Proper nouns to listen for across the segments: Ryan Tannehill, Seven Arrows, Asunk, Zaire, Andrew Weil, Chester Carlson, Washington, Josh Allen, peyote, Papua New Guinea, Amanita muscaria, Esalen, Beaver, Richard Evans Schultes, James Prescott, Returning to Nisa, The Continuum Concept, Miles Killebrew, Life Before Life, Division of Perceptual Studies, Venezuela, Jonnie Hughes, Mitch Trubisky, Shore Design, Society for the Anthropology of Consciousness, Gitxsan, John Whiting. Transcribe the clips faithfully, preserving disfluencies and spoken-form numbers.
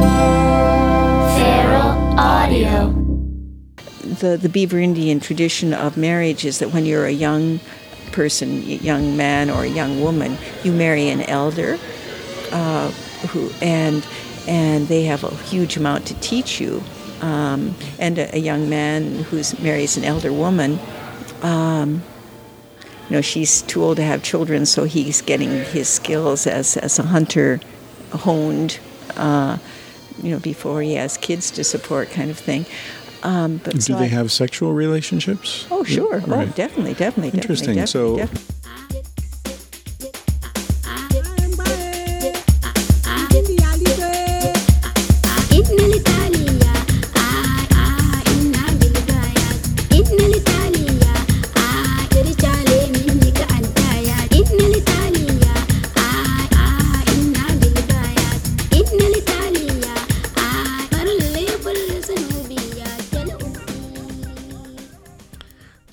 Feral Audio. The, the Beaver Indian tradition of marriage is that when you're a young person, young man or a young woman, you marry an elder uh, who and and they have a huge amount to teach you. Um, and a, a young man who marries an elder woman, um, you know, she's too old to have children, so he's getting his skills as, as a hunter honed, uh, you know, before he has kids to support, kind of thing. Um, but Do so they I, have sexual relationships? Oh, sure. Yeah. Oh, right. definitely, definitely. Interesting. Definitely, so. Definitely.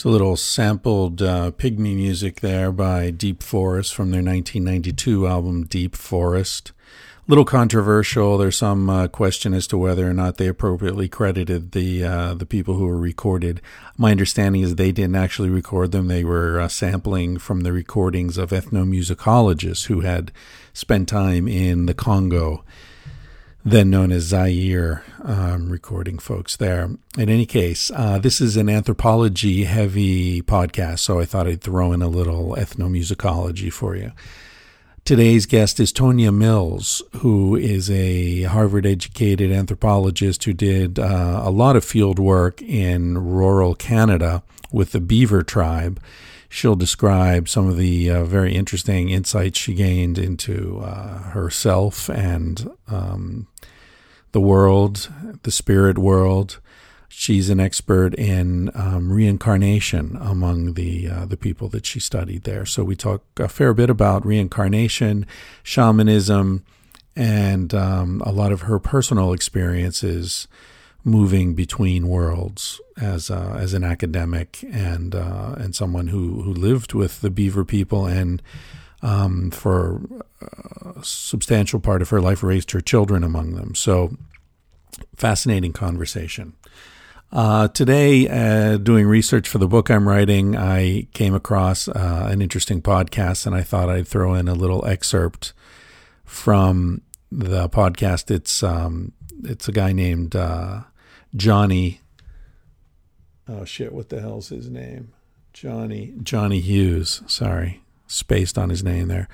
A little sampled uh, pygmy music there by Deep Forest from their nineteen ninety-two album Deep Forest. A little controversial. There's some uh, question as to whether or not they appropriately credited the uh, the people who were recorded. My understanding is they didn't actually record them. They were uh, sampling from the recordings of ethnomusicologists who had spent time in the Congo, then known as Zaire, um, recording folks there. In any case, uh, this is an anthropology-heavy podcast, so I thought I'd throw in a little ethnomusicology for you. Today's guest is Tonya Mills, who is a Harvard-educated anthropologist who did uh, a lot of field work in rural Canada with the Beaver tribe. She'll describe some of the uh, very interesting insights she gained into uh, herself and um, the world, the spirit world. She's an expert in um, reincarnation among the uh, the people that she studied there. So we talk a fair bit about reincarnation, shamanism, and um, a lot of her personal experiences moving between worlds as uh, as an academic and uh, and someone who, who lived with the Beaver people and um, for a substantial part of her life raised her children among them. So fascinating conversation. Uh, today, uh, doing research for the book I'm writing, I came across uh, an interesting podcast, and I thought I'd throw in a little excerpt from the podcast. It's um, it's a guy named uh, Jonnie. Oh shit! What the hell's his name? Jonnie. Jonnie Hughes. Sorry, spaced on his name there.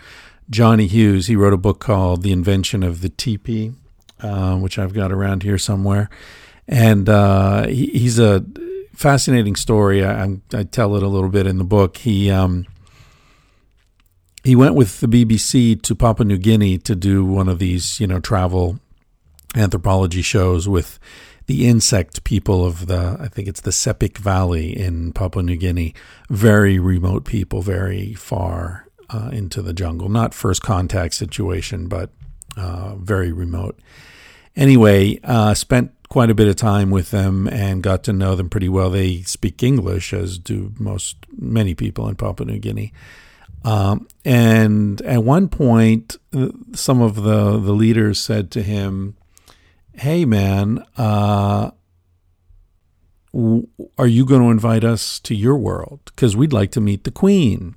Jonnie Hughes. He wrote a book called "The Invention of the Teepee," uh, which I've got around here somewhere. And uh, he, he's a fascinating story. I, I tell it a little bit in the book. He. Um, He went with the B B C to Papua New Guinea to do one of these, you know, travel anthropology shows with the insect people of the, I think it's the Sepik Valley in Papua New Guinea. Very remote people, very far uh, into the jungle. Not first contact situation, but uh, very remote. Anyway, uh, spent quite a bit of time with them and got to know them pretty well. They speak English, as do most, many people in Papua New Guinea. Um, and at one point, some of the, the leaders said to him, "Hey, man, uh, w- are you going to invite us to your world? Because we'd like to meet the queen."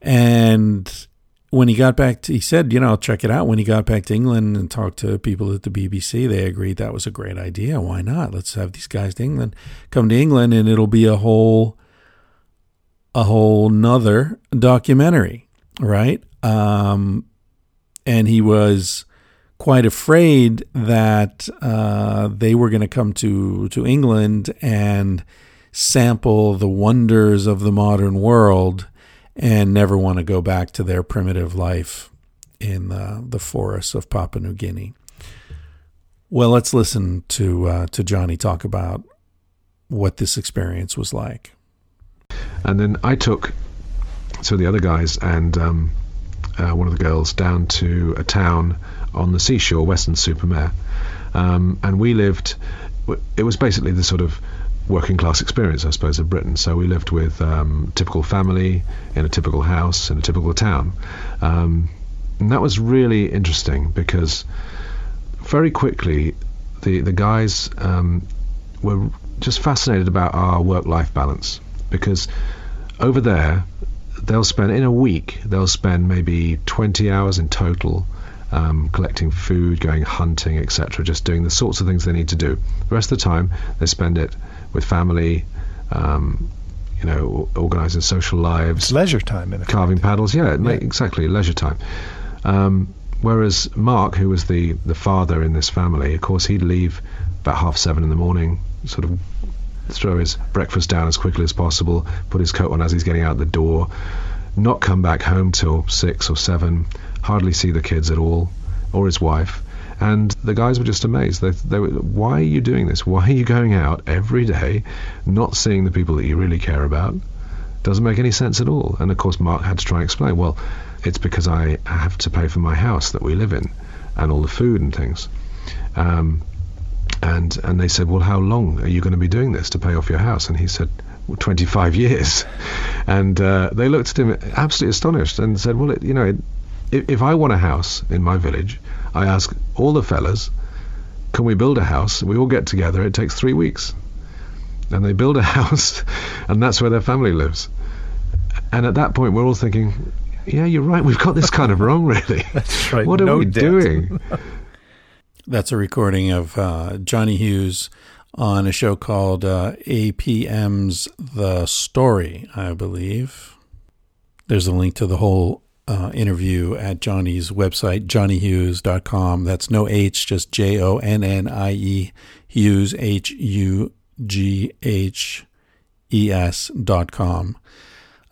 And when he got back, to, he said, you know, I'll check it out. When he got back to England and talked to people at the B B C, they agreed that was a great idea. Why not? Let's have these guys to England, come to England, and it'll be a whole... a whole nother documentary, right? Um, and he was quite afraid that uh, they were going to come to, to England and sample the wonders of the modern world and never want to go back to their primitive life in the, the forests of Papua New Guinea. Well, let's listen to uh, to Jonnie talk about what this experience was like. And then I took some of the other guys and um, uh, one of the girls down to a town on the seashore, Western Supermare. Um, and we lived, it was basically the sort of working class experience, I suppose, of Britain. So we lived with um, typical family, in a typical house, in a typical town. Um, and that was really interesting because very quickly, the, the guys um, were just fascinated about our work-life balance, because over there, they'll spend, in a week, they'll spend maybe twenty hours in total um, collecting food, going hunting, et cetera, just doing the sorts of things they need to do. The rest of the time, they spend it with family, um, you know, organising social lives. It's leisure time. In carving paddles, yeah, yeah, exactly, leisure time. Um, whereas Mark, who was the, the father in this family, of course, he'd leave about half seven in the morning, sort of throw his breakfast down as quickly as possible, put his coat on as he's getting out the door, not come back home till six or seven, hardly see the kids at all, or his wife. And the guys were just amazed. They, they were, why are you doing this? Why are you going out every day, not seeing the people that you really care about? Doesn't make any sense at all. And of course, Mark had to try and explain, well, it's because I have to pay for my house that we live in and all the food and things. Um, And and they said, well, how long are you going to be doing this to pay off your house? And he said, well, twenty-five years. And uh, they looked at him absolutely astonished and said, well, it, you know, it, if, if I want a house in my village, I ask all the fellas, can we build a house? We all get together. It takes three weeks. And they build a house, and that's where their family lives. And at that point, we're all thinking, yeah, you're right. We've got this kind of wrong, really. That's right. What are no we debt. doing? That's a recording of uh, Jonnie Hughes on a show called uh, A P M's The Story, I believe. There's a link to the whole uh, interview at Jonnie's website, jonnie hughes dot com. That's no H, just J O N N I E, Hughes, H U G H E S dot com.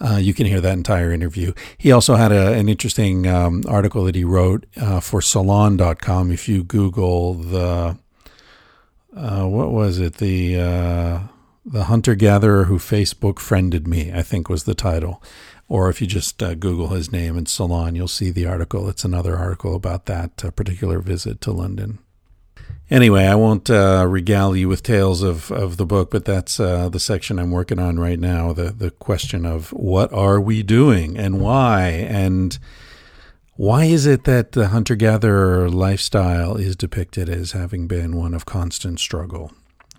Uh, you can hear that entire interview. He also had a, an interesting um, article that he wrote uh, for salon dot com. If you Google the, uh, what was it? The uh, the hunter-gatherer who Facebook friended me, I think was the title. Or if you just uh, Google his name and Salon, you'll see the article. It's another article about that uh, particular visit to London. Anyway, I won't uh, regale you with tales of, of the book, but that's uh, the section I'm working on right now, the, the question of what are we doing and why? And why is it that the hunter-gatherer lifestyle is depicted as having been one of constant struggle?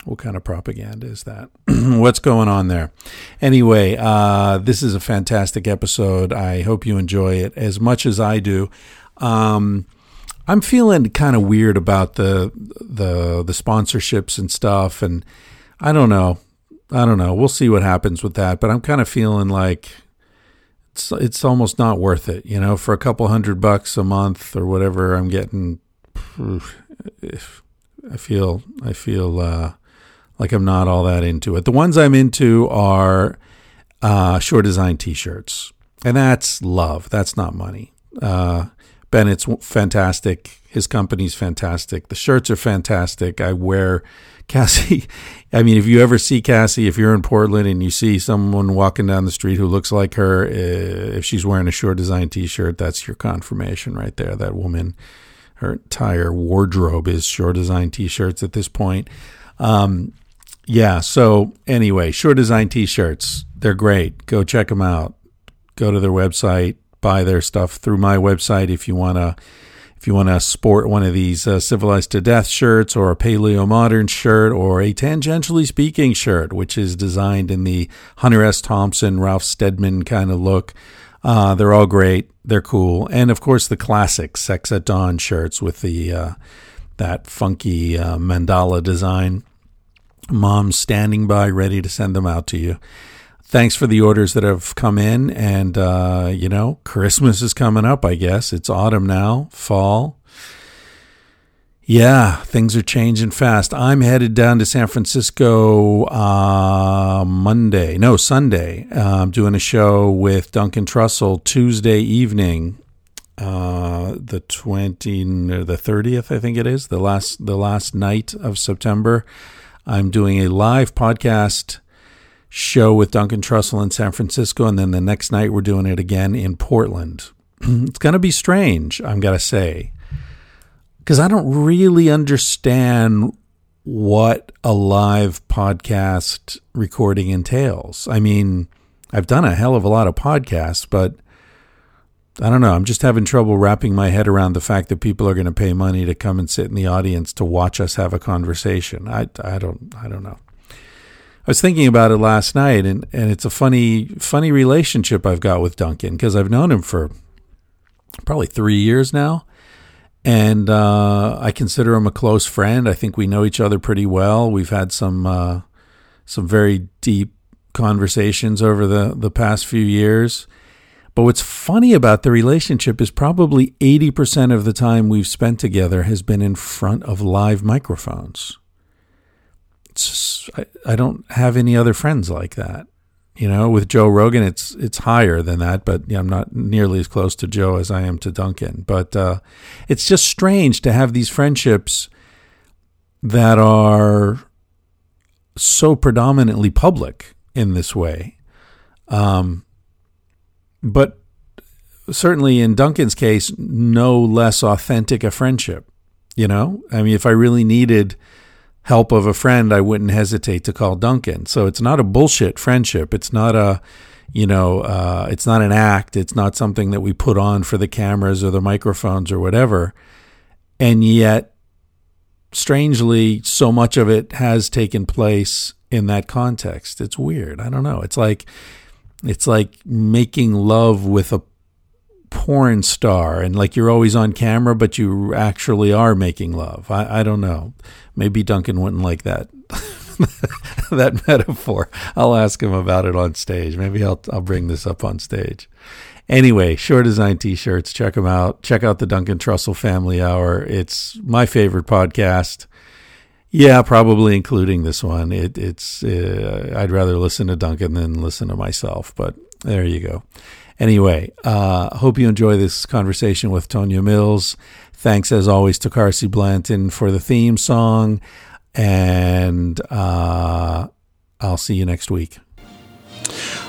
What kind of propaganda is that? What's going on there? Anyway, uh, this is a fantastic episode. I hope you enjoy it as much as I do. Um I'm feeling kind of weird about the the the sponsorships and stuff, and I don't know, I don't know. We'll see what happens with that, but I'm kind of feeling like it's it's almost not worth it, you know. For a couple hundred bucks a month or whatever, I'm getting. I feel I feel uh, like I'm not all that into it. The ones I'm into are uh, Shore Design T-shirts, and that's love. That's not money. Uh, Bennett's fantastic. His company's fantastic. The shirts are fantastic. I wear Cassie. I mean, if you ever see Cassie, if you're in Portland and you see someone walking down the street who looks like her, if she's wearing a Shore Design T-shirt, that's your confirmation right there. That woman, her entire wardrobe is Shore Design T-shirts at this point. Um, yeah. So anyway, Shore Design T-shirts, they're great. Go check them out. Go to their website. Buy their stuff through my website if you want to if you want to sport one of these uh, Civilized to Death shirts or a Paleo Modern shirt or a Tangentially Speaking shirt, which is designed in the Hunter S. Thompson, Ralph Steadman kind of look. Uh, they're all great. They're cool. And, of course, the classic Sex at Dawn shirts with the uh, that funky uh, mandala design. Mom's standing by ready to send them out to you. Thanks for the orders that have come in, and, uh, you know, Christmas is coming up, I guess. It's autumn now, fall. Yeah, things are changing fast. I'm headed down to San Francisco uh, Monday, no, Sunday. Uh, I'm doing a show with Duncan Trussell Tuesday evening, uh, the twentieth, the thirtieth, I think it is, the last, the last night of September. I'm doing a live podcast show with Duncan Trussell in San Francisco, and then the next night we're doing it again in Portland. It's going to be strange, I'm going to say, because I don't really understand what a live podcast recording entails. I mean, I've done a hell of a lot of podcasts, but I don't know. I'm just having trouble wrapping my head around the fact that people are going to pay money to come and sit in the audience to watch us have a conversation. I, I don't I don't know. I was thinking about it last night, and, and it's a funny funny relationship I've got with Duncan because I've known him for probably three years now, and uh, I consider him a close friend. I think we know each other pretty well. We've had some uh, some very deep conversations over the, the past few years. But what's funny about the relationship is probably eighty percent of the time we've spent together has been in front of live microphones. It's just, I, I don't have any other friends like that. You know, with Joe Rogan, it's it's higher than that, but yeah, I'm not nearly as close to Joe as I am to Duncan. But uh, it's just strange to have these friendships that are so predominantly public in this way. Um But certainly in Duncan's case, no less authentic a friendship, you know? I mean, if I really needed help of a friend, I wouldn't hesitate to call Duncan. So it's not a bullshit friendship. It's not a, you know, uh, it's not an act. It's not something that we put on for the cameras or the microphones or whatever. And yet, strangely, so much of it has taken place in that context. It's weird. I don't know. It's like... It's like making love with a porn star and like you're always on camera, but you actually are making love. I, I don't know. Maybe Duncan wouldn't like that that metaphor. I'll ask him about it on stage. Maybe I'll I'll bring this up on stage. Anyway, Shore Design T-shirts. Check them out. Check out the Duncan Trussell Family Hour. It's my favorite podcast. Yeah, probably including this one. It, it's uh, I'd rather listen to Duncan than listen to myself, but there you go. Anyway, uh, hope you enjoy this conversation with Tonya Mills. Thanks, as always, to Carsey Blanton for the theme song, and uh, I'll see you next week.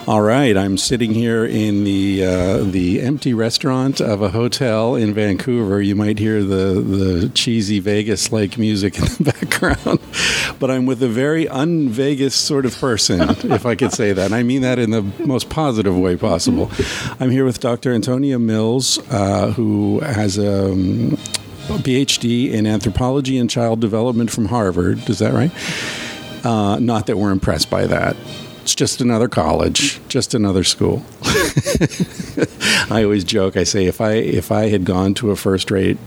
All right, I'm sitting here in the uh, the empty restaurant of a hotel in Vancouver. You might hear the, the cheesy Vegas-like music in the background, but I'm with a very un-Vegas sort of person, if I could say that. And I mean that in the most positive way possible. I'm here with Doctor Tonya Mills, uh, who has a... Um, PhD in anthropology and child development from Harvard. Is that right? Uh, not that we're impressed by that. It's just another college, just another school. I always joke. I say, if I if I had gone to a first-rate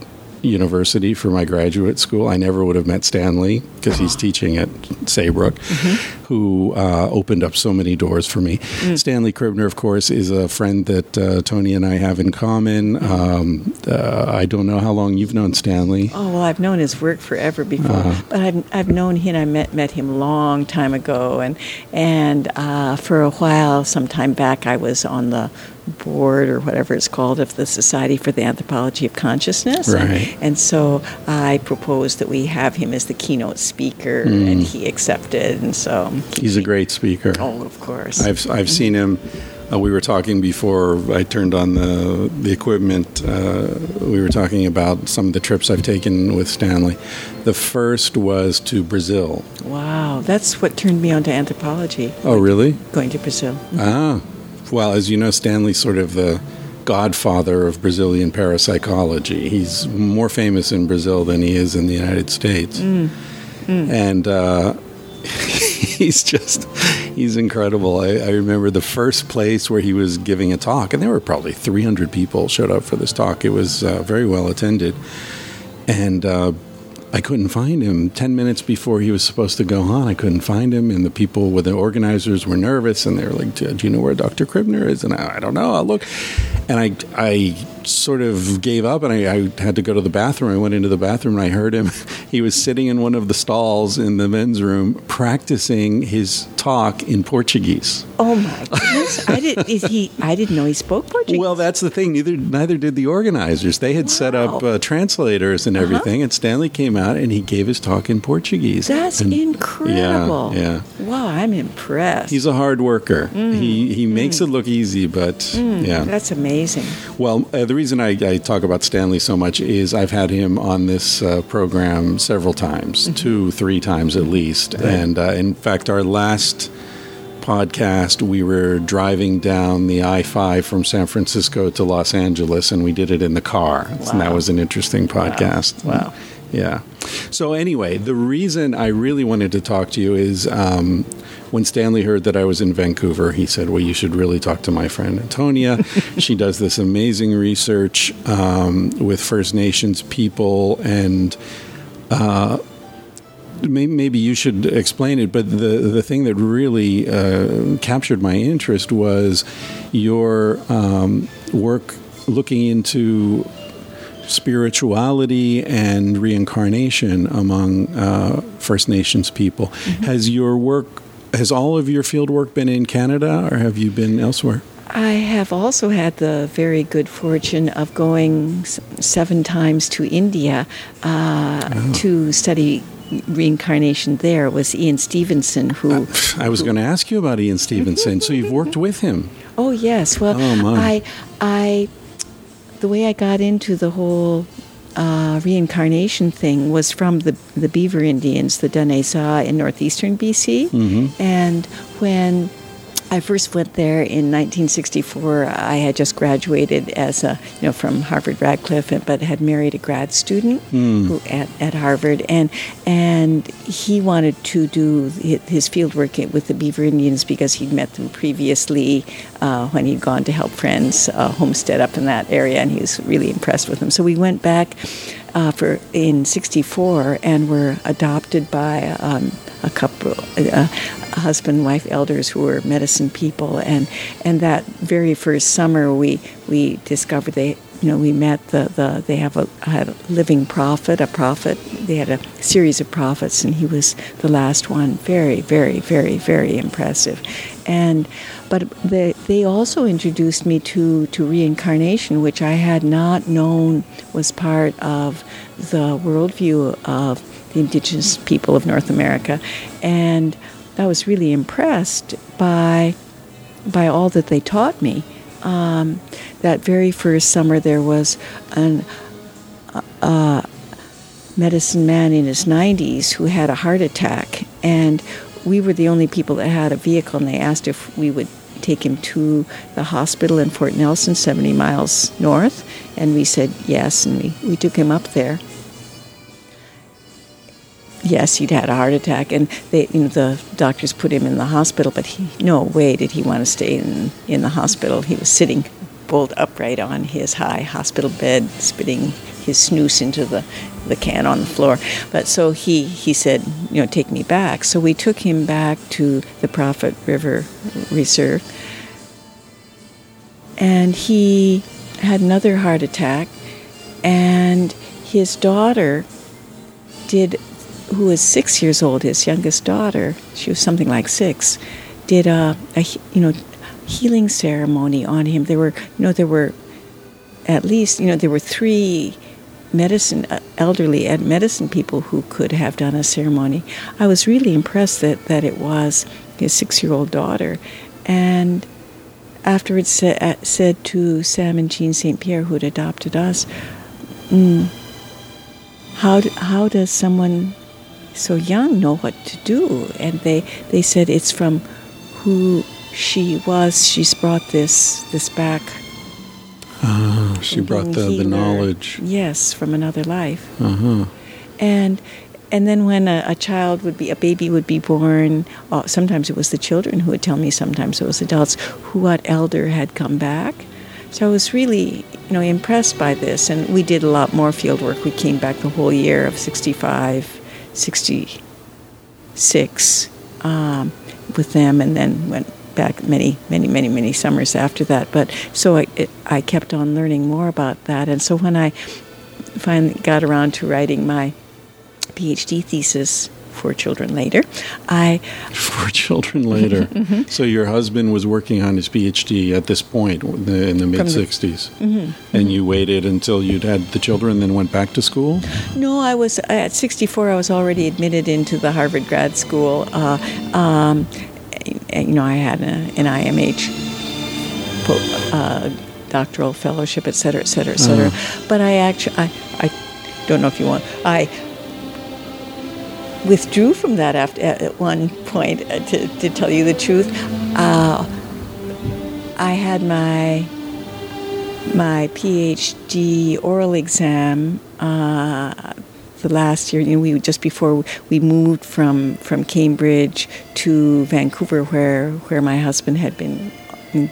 university for my graduate school, I never would have met Stanley because he's teaching at Saybrook, mm-hmm. who uh, opened up so many doors for me. Mm-hmm. Stanley Krippner, of course, is a friend that uh, Tonya and I have in common. Um, uh, I don't know how long you've known Stanley. Oh, well, I've known his work forever before, uh, but I've I've known him. I met met him a long time ago, and and uh, for a while, some time back, I was on the board or whatever it's called of the Society for the Anthropology of Consciousness, right. and, and so I proposed that we have him as the keynote speaker, mm. and he accepted, and so he, he's a great speaker. Oh, of course. I've I've seen him. Uh, we were talking before I turned on the the equipment. Uh, we were talking about some of the trips I've taken with Stanley. The first was to Brazil. Wow, that's what turned me on to anthropology. Oh, really? Going to Brazil. Mm-hmm. Ah. Well, as you know, Stanley's sort of the godfather of Brazilian parapsychology. He's more famous in Brazil than he is in the United States. Mm. Mm. And uh, he's just, he's incredible. I, I remember the first place where he was giving a talk, and there were probably three hundred people showed up for this talk. It was uh, very well attended. And uh, I couldn't find him. Ten minutes before he was supposed to go on, I couldn't find him, and the people with the organizers were nervous, and they were like, do you know where Doctor Krippner is? And I, I don't know. I'll look. And I I sort of gave up, and I, I had to go to the bathroom. I went into the bathroom, and I heard him. He was sitting in one of the stalls in the men's room practicing his talk in Portuguese. Oh, my goodness. I, did, is he, I didn't know he spoke Portuguese. Well, that's the thing. Neither neither did the organizers. They had wow. set up uh, translators and everything, uh-huh. and Stanley came out and he gave his talk in Portuguese. That's and, incredible. Yeah, yeah. Wow, I'm impressed. He's a hard worker. Mm, he he makes mm. it look easy, but mm, yeah. That's amazing. Well, uh, the reason I, I talk about Stanley so much is I've had him on this uh, program several times, mm-hmm. two, three times at least. Right. And uh, in fact, our last podcast, we were driving down the I five from San Francisco to Los Angeles, and we did it in the car. Wow. And that was an interesting podcast. Wow. Wow. Yeah. So anyway, the reason I really wanted to talk to you is um, when Stanley heard that I was in Vancouver, he said, well, you should really talk to my friend Antonia. She does this amazing research um, with First Nations people, and uh, may- maybe you should explain it. But the, the thing that really uh, captured my interest was your um, work looking into spirituality and reincarnation among uh, First Nations people. Mm-hmm. Has your work, has all of your field work been in Canada, or have you been elsewhere? I have also had the very good fortune of going seven times to India uh, oh. to study reincarnation. There was Ian Stevenson, who... I, I was going to ask you about Ian Stevenson. So you've worked with him. Oh, yes. Well, oh, my. I... I The way I got into the whole uh, reincarnation thing was from the the Beaver Indians, the Dane-zaa in northeastern B C. Mm-hmm. And when I first went there in nineteen sixty-four, I had just graduated as a you know from Harvard Radcliffe, but had married a grad student mm. who at, at Harvard, and and he wanted to do his field work with the Beaver Indians because he'd met them previously uh, when he'd gone to help friends uh, homestead up in that area, and he was really impressed with them. So we went back uh, for in sixty-four and were adopted by Um, a couple, uh, husband, wife, elders who were medicine people, and and that very first summer we we discovered they you know we met the, the they have a had a living prophet, a prophet. They had a series of prophets, and he was the last one. Very, very, very, very impressive. And but they they also introduced me to to reincarnation, which I had not known was part of the worldview of the indigenous people of North America, and I was really impressed by by all that they taught me. Um, that very first summer, there was an uh, medicine man in his nineties who had a heart attack, and we were the only people that had a vehicle, and they asked if we would take him to the hospital in Fort Nelson, seventy miles north, and we said yes, and we, we took him up there. Yes, he'd had a heart attack, and they, you know, the doctors put him in the hospital, but he, no way did he want to stay in, in the hospital. He was sitting bolt upright on his high hospital bed, spitting his snooze into the, the can on the floor. But so he, he said, you know, take me back. So we took him back to the Prophet River Reserve, and he had another heart attack, and his daughter did... who was six years old, his youngest daughter, she was something like six, did a, a you know healing ceremony on him. There were you know there were at least you know there were three medicine uh, elderly and medicine people who could have done a ceremony. I was really impressed that, that it was his six-year-old daughter, and afterwards sa- uh, said to Sam and Jean Saint-Pierre, who had adopted us, mm, how do, how does someone so young know what to do? And they, they said it's from who she was. She's brought this this back. Ah, uh, she brought the, the knowledge. Yes, from another life. Uh-huh. And and then when a, a child would be, a baby would be born, uh, sometimes it was the children who would tell me, sometimes it was adults, who what elder had come back. So I was really, you know, impressed by this. And we did a lot more field work. We came back the whole year of sixty-five, sixty-six um, with them, and then went back many, many, many, many summers after that. But so I, it, I kept on learning more about that. And so when I finally got around to writing my PhD thesis four children later, I... Four children later. Mm-hmm. So your husband was working on his PhD at this point in the, the mid-sixties. Mm-hmm. And mm-hmm. you waited until you'd had the children, then went back to school? No, I was... At sixty-four, I was already admitted into the Harvard grad school. Uh, um, you know, I had a, an I M H po- uh, doctoral fellowship, et cetera, et cetera, et cetera. Uh-huh. But I actually... I, I don't know if you want... I... withdrew from that after, at one point, uh, to, to tell you the truth. Uh, I had my my PhD oral exam uh, the last year. You know, we just before we moved from, from Cambridge to Vancouver, where where my husband had been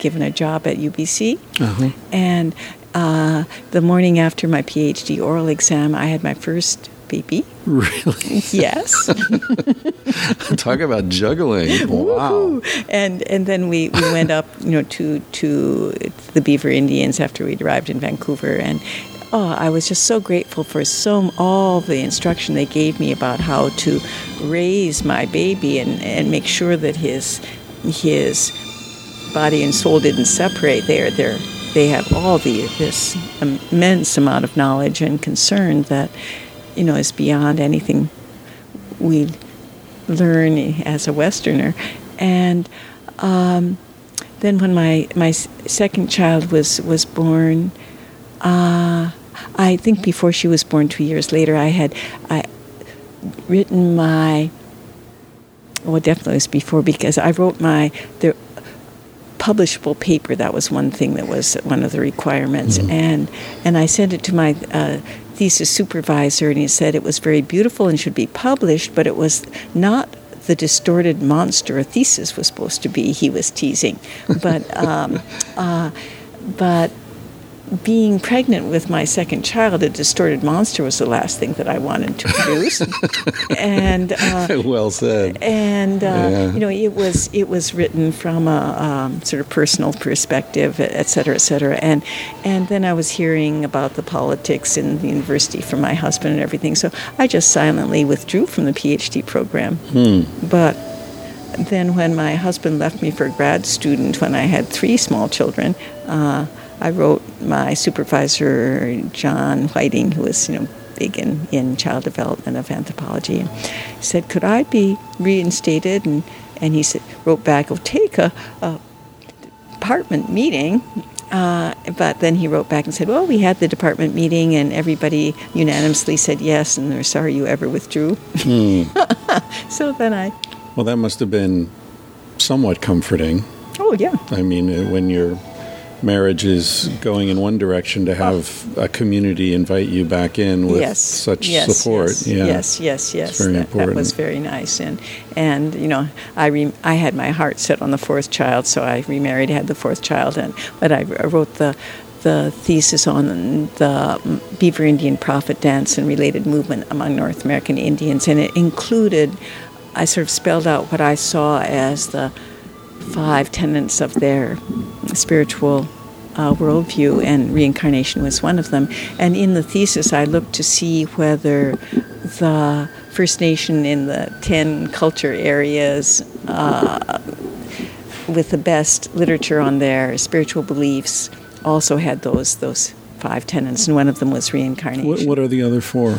given a job at U B C, uh-huh. and uh, the morning after my PhD oral exam, I had my first baby. Really? Yes. Talk about juggling! Wow. And and then we, we went up, you know, to to the Beaver Indians after we'd arrived in Vancouver, and oh, I was just so grateful for so all the instruction they gave me about how to raise my baby and, and make sure that his his body and soul didn't separate. They're they're they have all the this immense amount of knowledge and concern that, you know, is beyond anything we learn as a Westerner. And um, then when my, my second child was, was born, uh, I think before she was born, two years later, I had I written my, well, definitely it was before, because I wrote my the publishable paper. That was one thing that was one of the requirements. Mm-hmm. And, and I sent it to my... Uh, thesis supervisor, and he said it was very beautiful and should be published, but it was not the distorted monster a thesis was supposed to be. He was teasing, but um, uh, but being pregnant with my second child, a distorted monster was the last thing that I wanted to produce. And uh, well said. And uh, yeah. you know, it was it was written from a um, sort of personal perspective, et cetera, et cetera. And and then I was hearing about the politics in the university from my husband and everything. So I just silently withdrew from the PhD program. Hmm. But then when my husband left me for grad student, when I had three small children. Uh, I wrote my supervisor, John Whiting, who was, you know, big in, in child development of anthropology, and said, could I be reinstated? And, and he said, wrote back, oh, take a, a department meeting. Uh, but then he wrote back and said, well, we had the department meeting, and everybody unanimously said yes, and they're sorry you ever withdrew. Hmm. So then I... Well, that must have been somewhat comforting. Oh, yeah. I mean, when you're... marriage is going in one direction, to have a community invite you back in with yes, such yes, support. Yes, yeah. yes, yes, yes. Very that, important. That was very nice. And, and you know, I re- I had my heart set on the fourth child, so I remarried, had the fourth child, and but I wrote the the thesis on the Beaver Indian prophet dance and related movement among North American Indians, and it included, I sort of spelled out what I saw as the five tenets of their spiritual uh, worldview, and reincarnation was one of them. And in the thesis, I looked to see whether the First Nation in the ten culture areas uh, with the best literature on their spiritual beliefs also had those those five tenets, and one of them was reincarnation. What, what are the other four?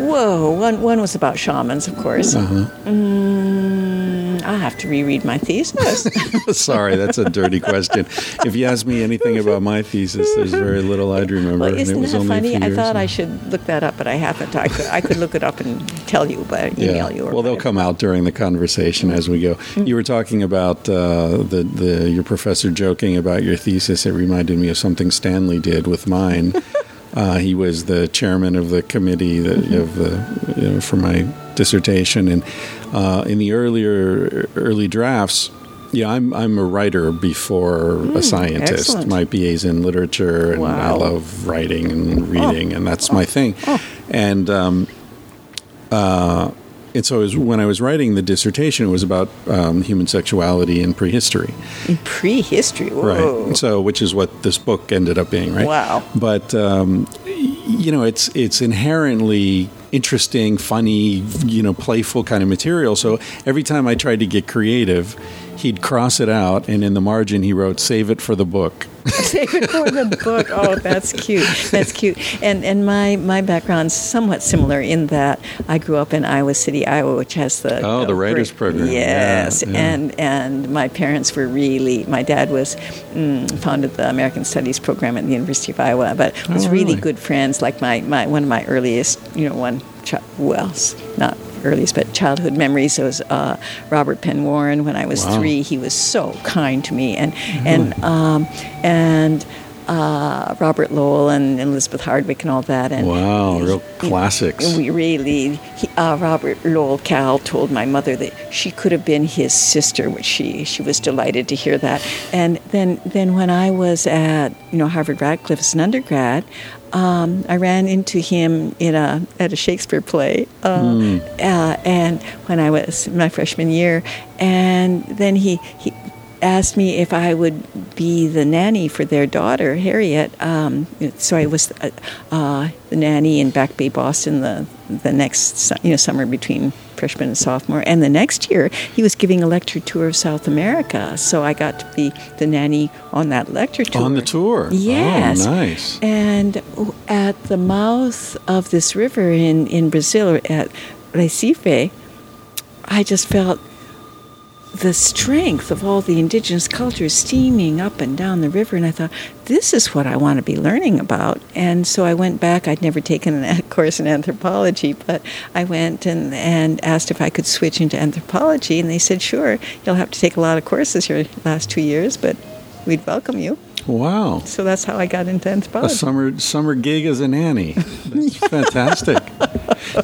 Whoa, one one was about shamans, of course. Uh-huh. Mm, I have to reread my thesis. Sorry, that's a dirty question. If you ask me anything about my thesis, there's very little I'd remember. Well, isn't and it was that only funny? I thought now. I should look that up, but I haven't. I could, I could look it up and tell you, but email yeah. you. Or well, whatever. They'll come out during the conversation as we go. Mm-hmm. You were talking about uh, the the your professor joking about your thesis. It reminded me of something Stanley did with mine. Uh, he was the chairman of the committee that, mm-hmm. of the, you know, for my dissertation, and uh, in the earlier early drafts, yeah, I'm I'm a writer before mm, a scientist. Excellent. My B A's in literature, and wow. I love writing and reading, oh. and that's oh. my thing. Oh. And um, uh, and so it was, when I was writing the dissertation, it was about um, human sexuality in prehistory. In prehistory, whoa. Right. So, which is what this book ended up being, right? Wow. But um, you know, it's it's inherently interesting, funny, you know, playful kind of material. So every time I tried to get creative, he'd cross it out, and in the margin he wrote, "Save it for the book." Save it for the book. Oh, that's cute. That's cute. And and my, my background's somewhat similar in that I grew up in Iowa City, Iowa, which has the oh the, the writers great, program. Yes, yeah, yeah. and and my parents were really. My dad was mm, founded the American Studies program at the University of Iowa, but was oh, really? really good friends. Like my, my one of my earliest, you know, one well, not. earliest, but childhood memories. It was uh, Robert Penn Warren when I was wow. three. He was so kind to me, and mm-hmm. and um, and uh, Robert Lowell and Elizabeth Hardwick and all that. And wow, real he, classics. We really. He, uh, Robert Lowell Cal told my mother that she could have been his sister, which she she was delighted to hear that. And then then when I was at you know Harvard Radcliffe as an undergrad. Um, I ran into him in a at a Shakespeare play, uh, mm. uh, and when I was in my freshman year, and then he, he asked me if I would be the nanny for their daughter Harriet. Um, so I was uh, uh, the nanny in Back Bay, Boston, the the next you know summer between freshman and sophomore, and the next year he was giving a lecture tour of South America, so I got to be the nanny on that lecture tour. On the tour, yes, oh, nice. And at the mouth of this river in in Brazil at Recife, I just felt the strength of all the indigenous cultures steaming up and down the river, and I thought, this is what I want to be learning about. And so I went back. I'd never taken a course in anthropology, but I went and, and asked if I could switch into anthropology, and they said, sure, you'll have to take a lot of courses your last two years, but we'd welcome you. Wow. So that's how I got into anthropology. A summer summer gig as a nanny. That's fantastic.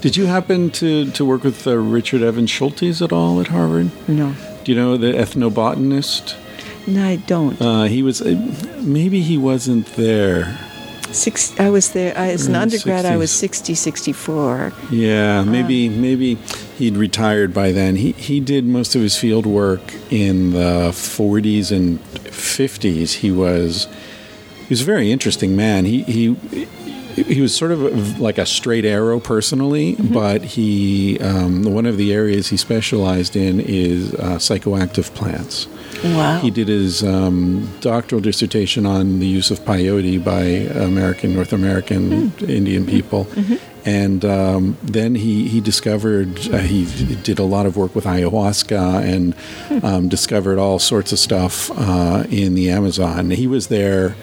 Did you happen to, to work with uh, Richard Evans Schultes at all at Harvard? No. Do you know the ethnobotanist? No, I don't. Uh, he was, uh, maybe he wasn't there. Six. I was there, I, as an undergrad, sixties. I was sixty, sixty-four. Yeah, maybe uh, maybe he'd retired by then. He he did most of his field work in the forties and fifties. He was he was a very interesting man. He he. He was sort of like a straight arrow personally, mm-hmm. but he um, one of the areas he specialized in is uh, psychoactive plants. Wow! He did his um, doctoral dissertation on the use of peyote by American North American mm-hmm. Indian people, mm-hmm. and um, then he he discovered uh, he did a lot of work with ayahuasca and mm-hmm. um, discovered all sorts of stuff uh, in the Amazon. He was there.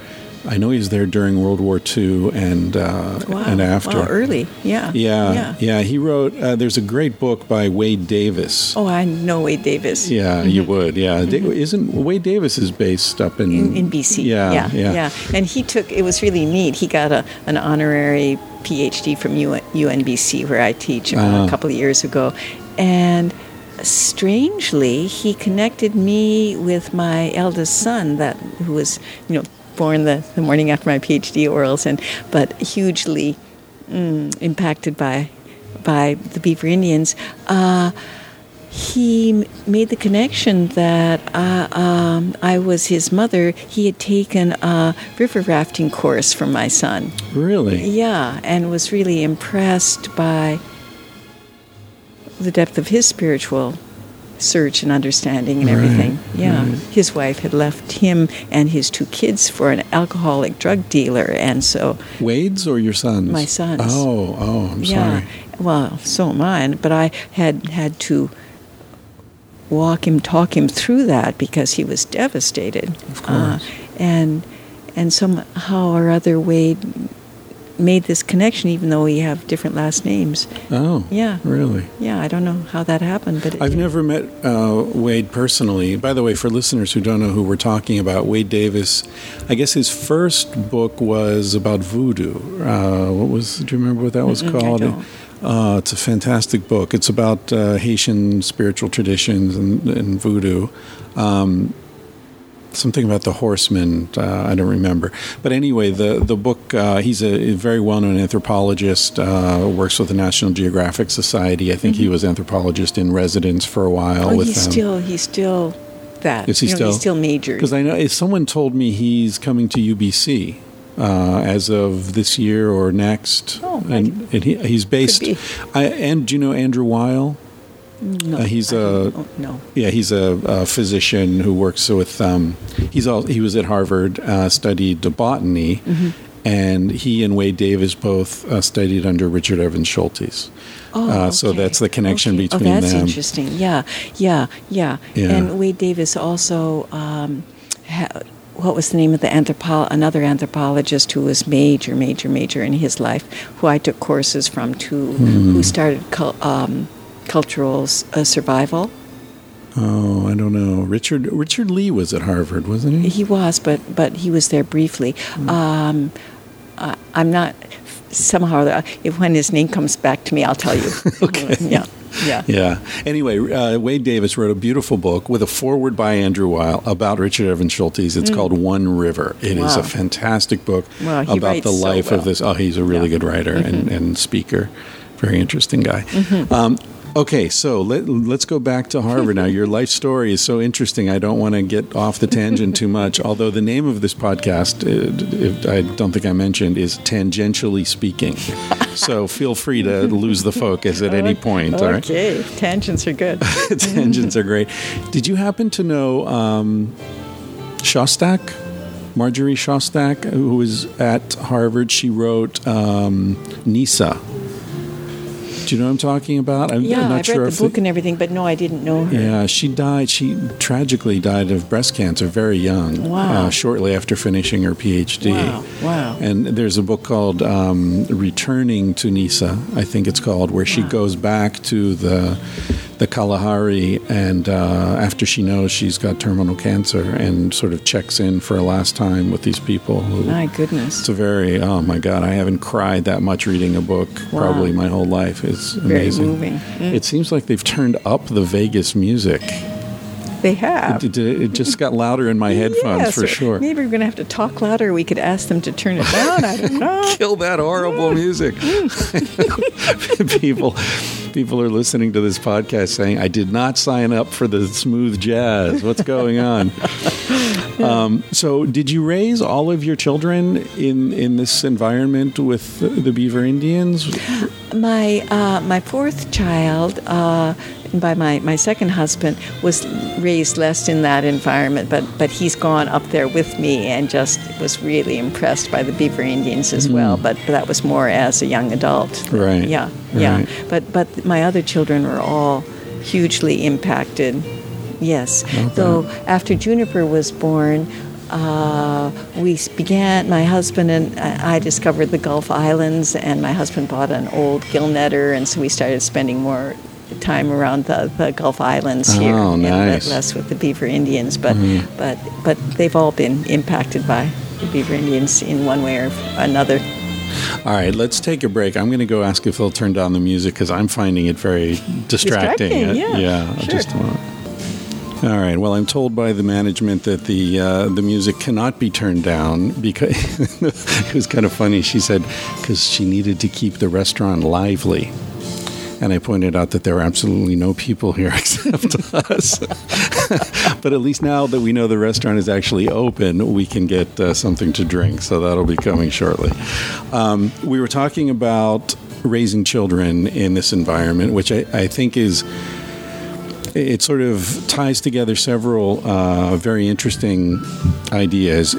I know he was there during World War Two and uh, wow. and after. Wow, early, yeah. Yeah, yeah. yeah. He wrote, uh, there's a great book by Wade Davis. Oh, I know Wade Davis. Yeah, mm-hmm. you would, yeah. Mm-hmm. Isn't Wade Davis is based up in... In, in B C, yeah, yeah, yeah. Yeah, and he took, it was really neat. He got a an honorary P H D from U N B C, where I teach, uh, a couple of years ago. And... strangely, he connected me with my eldest son, that who was, you know, born the, the morning after my P H D orals, and but hugely mm, impacted by by the Beaver Indians. Uh, he m- made the connection that uh, um, I was his mother. He had taken a river rafting course from my son. Really? Yeah, and was really impressed by the depth of his spiritual search and understanding and everything. Right, yeah, right. His wife had left him and his two kids for an alcoholic drug dealer, and so Wade's or your son's? My son's. Oh, oh, I'm yeah. sorry. Well, so mine, but I had had to walk him, talk him through that because he was devastated. Of course. Uh, and and somehow or other, Wade made this connection, even though we have different last names. Oh, yeah, really? Yeah, I don't know how that happened, but it I've did. never met uh, Wade personally. By the way, for listeners who don't know who we're talking about, Wade Davis. I guess his first book was about voodoo. Uh, what was? Do you remember what that was Mm-mm, called? I don't. Uh, it's a fantastic book. It's about uh, Haitian spiritual traditions and, and voodoo. Um, Something about the horseman, uh, I don't remember. But anyway, the, the book, uh, he's a very well-known anthropologist, uh, works with the National Geographic Society. I think mm-hmm. he was anthropologist in residence for a while. Oh, with he's them. still, he's still that. Is he you know, still? He's still majored. Because I know, if someone told me he's coming to U B C uh, as of this year or next. Oh, and, and he, he's based, could be. I, and do you know Andrew Weil? No, uh, he's a oh, no. Yeah, he's a, a physician who works with. Um, he's all he was at Harvard, uh, studied botany, mm-hmm. and he and Wade Davis both uh, studied under Richard Evans Schultes. Oh, uh, so okay. that's the connection okay. between them. Oh, that's them. Interesting. Yeah, yeah, yeah, yeah. And Wade Davis also. Um, ha- what was the name of the anthropo- another anthropologist who was major, major, major in his life, who I took courses from too, mm. who started. Um, cultural uh, survival. Oh, I don't know. Richard Richard Lee was at Harvard, wasn't he? He was, but but he was there briefly. Mm. Um, I, I'm not. Somehow, if when his name comes back to me, I'll tell you. Okay. Yeah. Yeah. Yeah. Anyway, uh, Wade Davis wrote a beautiful book with a foreword by Andrew Weil about Richard Evans Schultes. It's mm. called One River. It wow. is a fantastic book wow, about the life so well. of this. Oh, he's a really yeah. good writer mm-hmm. and, and speaker. Very interesting guy. Mm-hmm. Um, okay, so let, let's go back to Harvard now. Your life story is so interesting. I don't want to get off the tangent too much, although the name of this podcast, it, it, I don't think I mentioned, is Tangentially Speaking. So feel free to lose the focus at any point. Okay, all right? Tangents are good. Tangents are great. Did you happen to know um, Shostak, Marjorie Shostak, who was at Harvard? She wrote um, NISA. Do you know what I'm talking about? I'm, yeah, I'm not I've sure read the if book it, and everything, but no, I didn't know her. Yeah, she died. She tragically died of breast cancer very young. Wow. Uh, shortly after finishing her PhD. Wow, wow. And there's a book called um, Returning to NISA, I think it's called, where wow. she goes back to the the Kalahari and uh, after she knows she's got terminal cancer and sort of checks in for a last time with these people. Who, my goodness. It's a very, oh my God, I haven't cried that much reading a book wow. probably my whole life. It's It's amazing. Very moving. Mm. It seems like they've turned up the Vegas music. They have. It, it, it just got louder in my headphones yes, for sure. Maybe we're going to have to talk louder. We could ask them to turn it down. I don't know. Kill that horrible music. People, people are listening to this podcast saying, I did not sign up for the smooth jazz. What's going on? Um, so did you raise all of your children in, in this environment with the Beaver Indians? My uh, my fourth child uh, by my, my second husband was raised less in that environment, but, but he's gone up there with me and just was really impressed by the Beaver Indians as mm. well. But, but that was more as a young adult. Right. Yeah. Right. Yeah. But but my other children were all hugely impacted. Yes. Okay. So after Juniper was born, uh, we began, my husband and I discovered the Gulf Islands, and my husband bought an old gill netter, and so we started spending more time around the, the Gulf Islands here, oh, nice. and less with the Beaver Indians. But mm. but but they've all been impacted by the Beaver Indians in one way or another. All right, let's take a break. I'm going to go ask if they'll turn down the music because I'm finding it very distracting. distracting yeah, yeah sure. I just want. All right. Well, I'm told by the management that the uh, the music cannot be turned down because it was kind of funny. She said because she needed to keep the restaurant lively. And I pointed out that there are absolutely no people here except us. But at least now that we know the restaurant is actually open, we can get uh, something to drink. So that'll be coming shortly. Um, we were talking about raising children in this environment, which I, I think is... It sort of ties together several uh, very interesting ideas.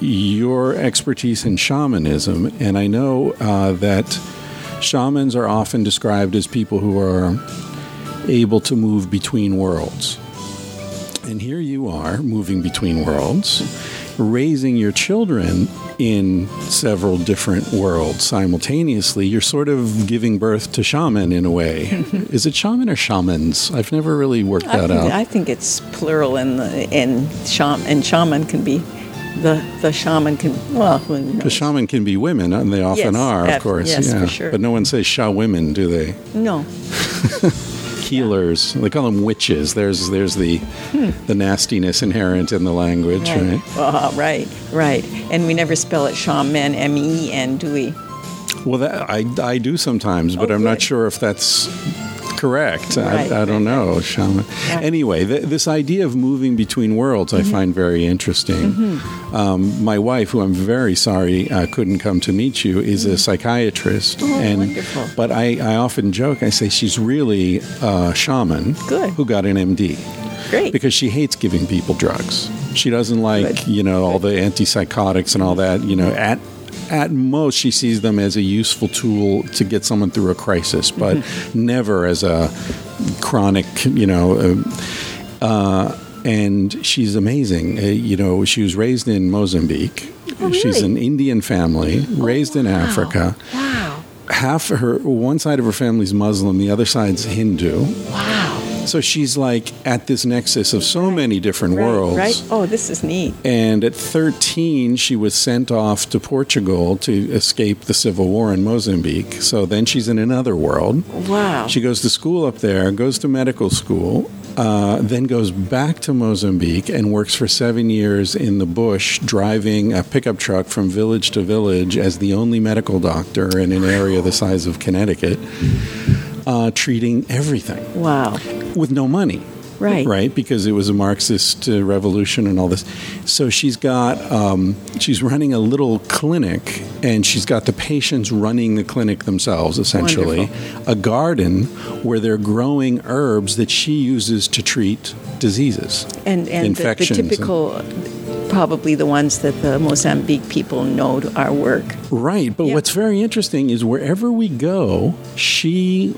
Your expertise in shamanism, and I know uh, that shamans are often described as people who are able to move between worlds. And here you are, moving between worlds, raising your children in several different worlds simultaneously. You're sort of giving birth to shaman in a way. Is it shaman or shamans? I've never really worked that I think, out. I think it's plural, and in shaman and shaman can be the the shaman can well the shaman can be women, and they often yes, are, of at, course. Yes, yeah. for sure. But no one says sha women, do they? No. Healers. They call them witches. There's there's the hmm. the nastiness inherent in the language, right? Right? Uh, right, right. And we never spell it shaman, M E N, do we? Well, that, I, I do sometimes, but oh, I'm good. not sure if that's correct. Right. I, I don't know, shaman. Yeah. Anyway, th- this idea of moving between worlds mm-hmm. I find very interesting. Mm-hmm. Um, my wife, who I'm very sorry uh, couldn't come to meet you, is mm-hmm. a psychiatrist. Oh, and, wonderful. But I, I often joke, I say she's really a shaman Good. who got an M D. Great. Because she hates giving people drugs. She doesn't like, Good. you know, all the antipsychotics and all that, you know, at At most, she sees them as a useful tool to get someone through a crisis, but mm-hmm. never as a chronic, you know. Uh, uh, and she's amazing. Uh, you know, she was raised in Mozambique. Oh, really? She's an Indian family, oh, raised in wow. Africa. Wow. half of her, one side of her family's Muslim, the other side's Hindu. Wow. So she's like at this nexus of so many different right, worlds. Right. Oh, this is neat. And at thirteen, she was sent off to Portugal to escape the civil war in Mozambique. So then she's in another world. Wow. She goes to school up there, goes to medical school, uh, then goes back to Mozambique and works for seven years in the bush, driving a pickup truck from village to village as the only medical doctor in an area the size of Connecticut. Uh, treating everything. Wow. With no money. Right. Right, because it was a Marxist uh, revolution and all this. So she's got, um, she's running a little clinic, and she's got the patients running the clinic themselves, essentially. Wonderful. A garden where they're growing herbs that she uses to treat diseases. And, and infections. The, the typical... And, probably the ones that the Mozambique people know to our work. Right, but yep. What's very interesting is wherever we go, she,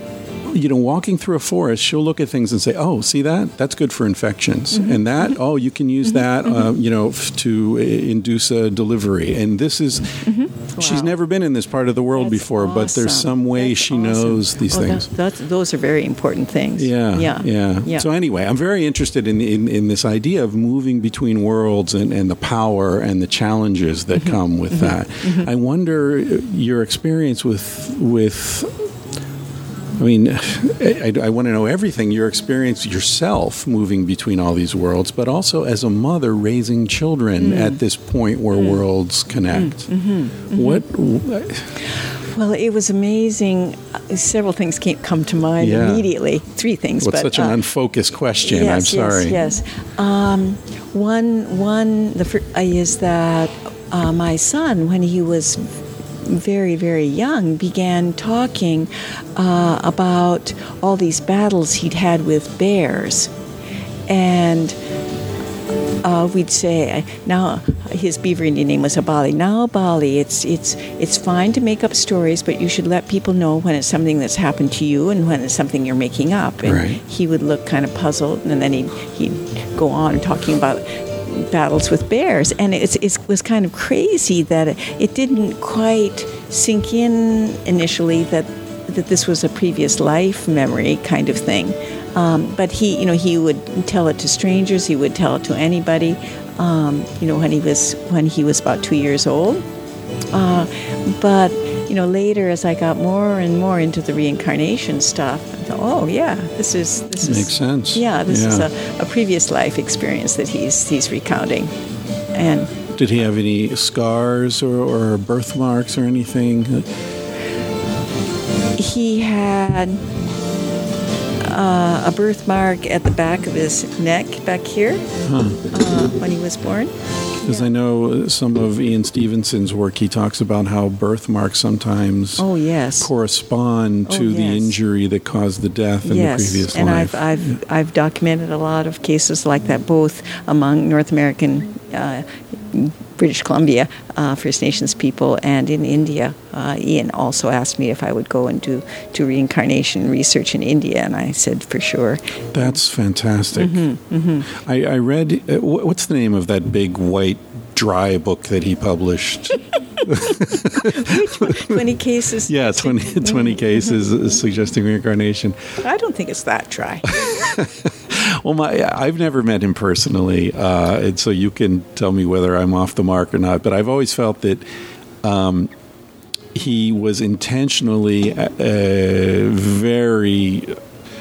you know, walking through a forest, she'll look at things and say, oh, see that? That's good for infections. Mm-hmm. And that, mm-hmm. oh, you can use mm-hmm. that, mm-hmm. Uh, you know, f- to uh, induce a delivery. And this is, mm-hmm. wow. She's never been in this part of the world that's before, awesome. But there's some way that's she awesome. Knows these oh, things. That's, that's, those are very important things. Yeah, yeah, yeah. yeah. So anyway, I'm very interested in, in, in this idea of moving between worlds and, and the power and the challenges that mm-hmm. come with mm-hmm. that. Mm-hmm. I wonder your experience with with... I mean, I, I want to know everything, your experience yourself moving between all these worlds, but also as a mother raising children mm. at this point where mm. worlds connect. Mm. Mm-hmm. What, what? Well, it was amazing. Several things can't come to mind yeah. immediately. Three things. Well, it's but, such uh, an unfocused question. Yes, I'm sorry. Yes, yes. Um, one, one the fir- is that uh, my son, when he was... very, very young, began talking uh, about all these battles he'd had with bears. And uh, we'd say, now, his Beaver Indian name was Abali. Now, Abali, it's, it's, it's fine to make up stories, but you should let people know when it's something that's happened to you and when it's something you're making up. And right. he would look kind of puzzled, and then he'd, he'd go on talking about battles with bears, and it's, it was kind of crazy that it, it didn't quite sink in initially that that this was a previous life memory kind of thing. Um, but he, you know, he would tell it to strangers. He would tell it to anybody. Um, you know, when he was when he was about two years old. Uh, but you know, later as I got more and more into the reincarnation stuff, I thought, oh yeah, this is this is, makes sense. Yeah, this yeah. is a, a previous life experience that he's he's recounting. And did he have any scars or, or birthmarks or anything? He had uh, a birthmark at the back of his neck, back here, huh. uh, when he was born. Because I know some of Ian Stevenson's work, he talks about how birthmarks sometimes oh, yes. correspond to oh, yes. the injury that caused the death in yes. the previous and life. Yes, and I've, I've, I've documented a lot of cases like that, both among North American, uh, British Columbia, uh, First Nations people, and in India. Uh, Ian also asked me if I would go and do, do reincarnation research in India, and I said, for sure. That's fantastic. Mm-hmm, mm-hmm. I, I read, uh, what's the name of that big white dry book that he published? Which one? twenty cases? Yeah, twenty, twenty cases mm-hmm. suggesting reincarnation. I don't think it's that dry. Well, my, I've never met him personally, uh, and so you can tell me whether I'm off the mark or not, but I've always felt that um, he was intentionally uh, very...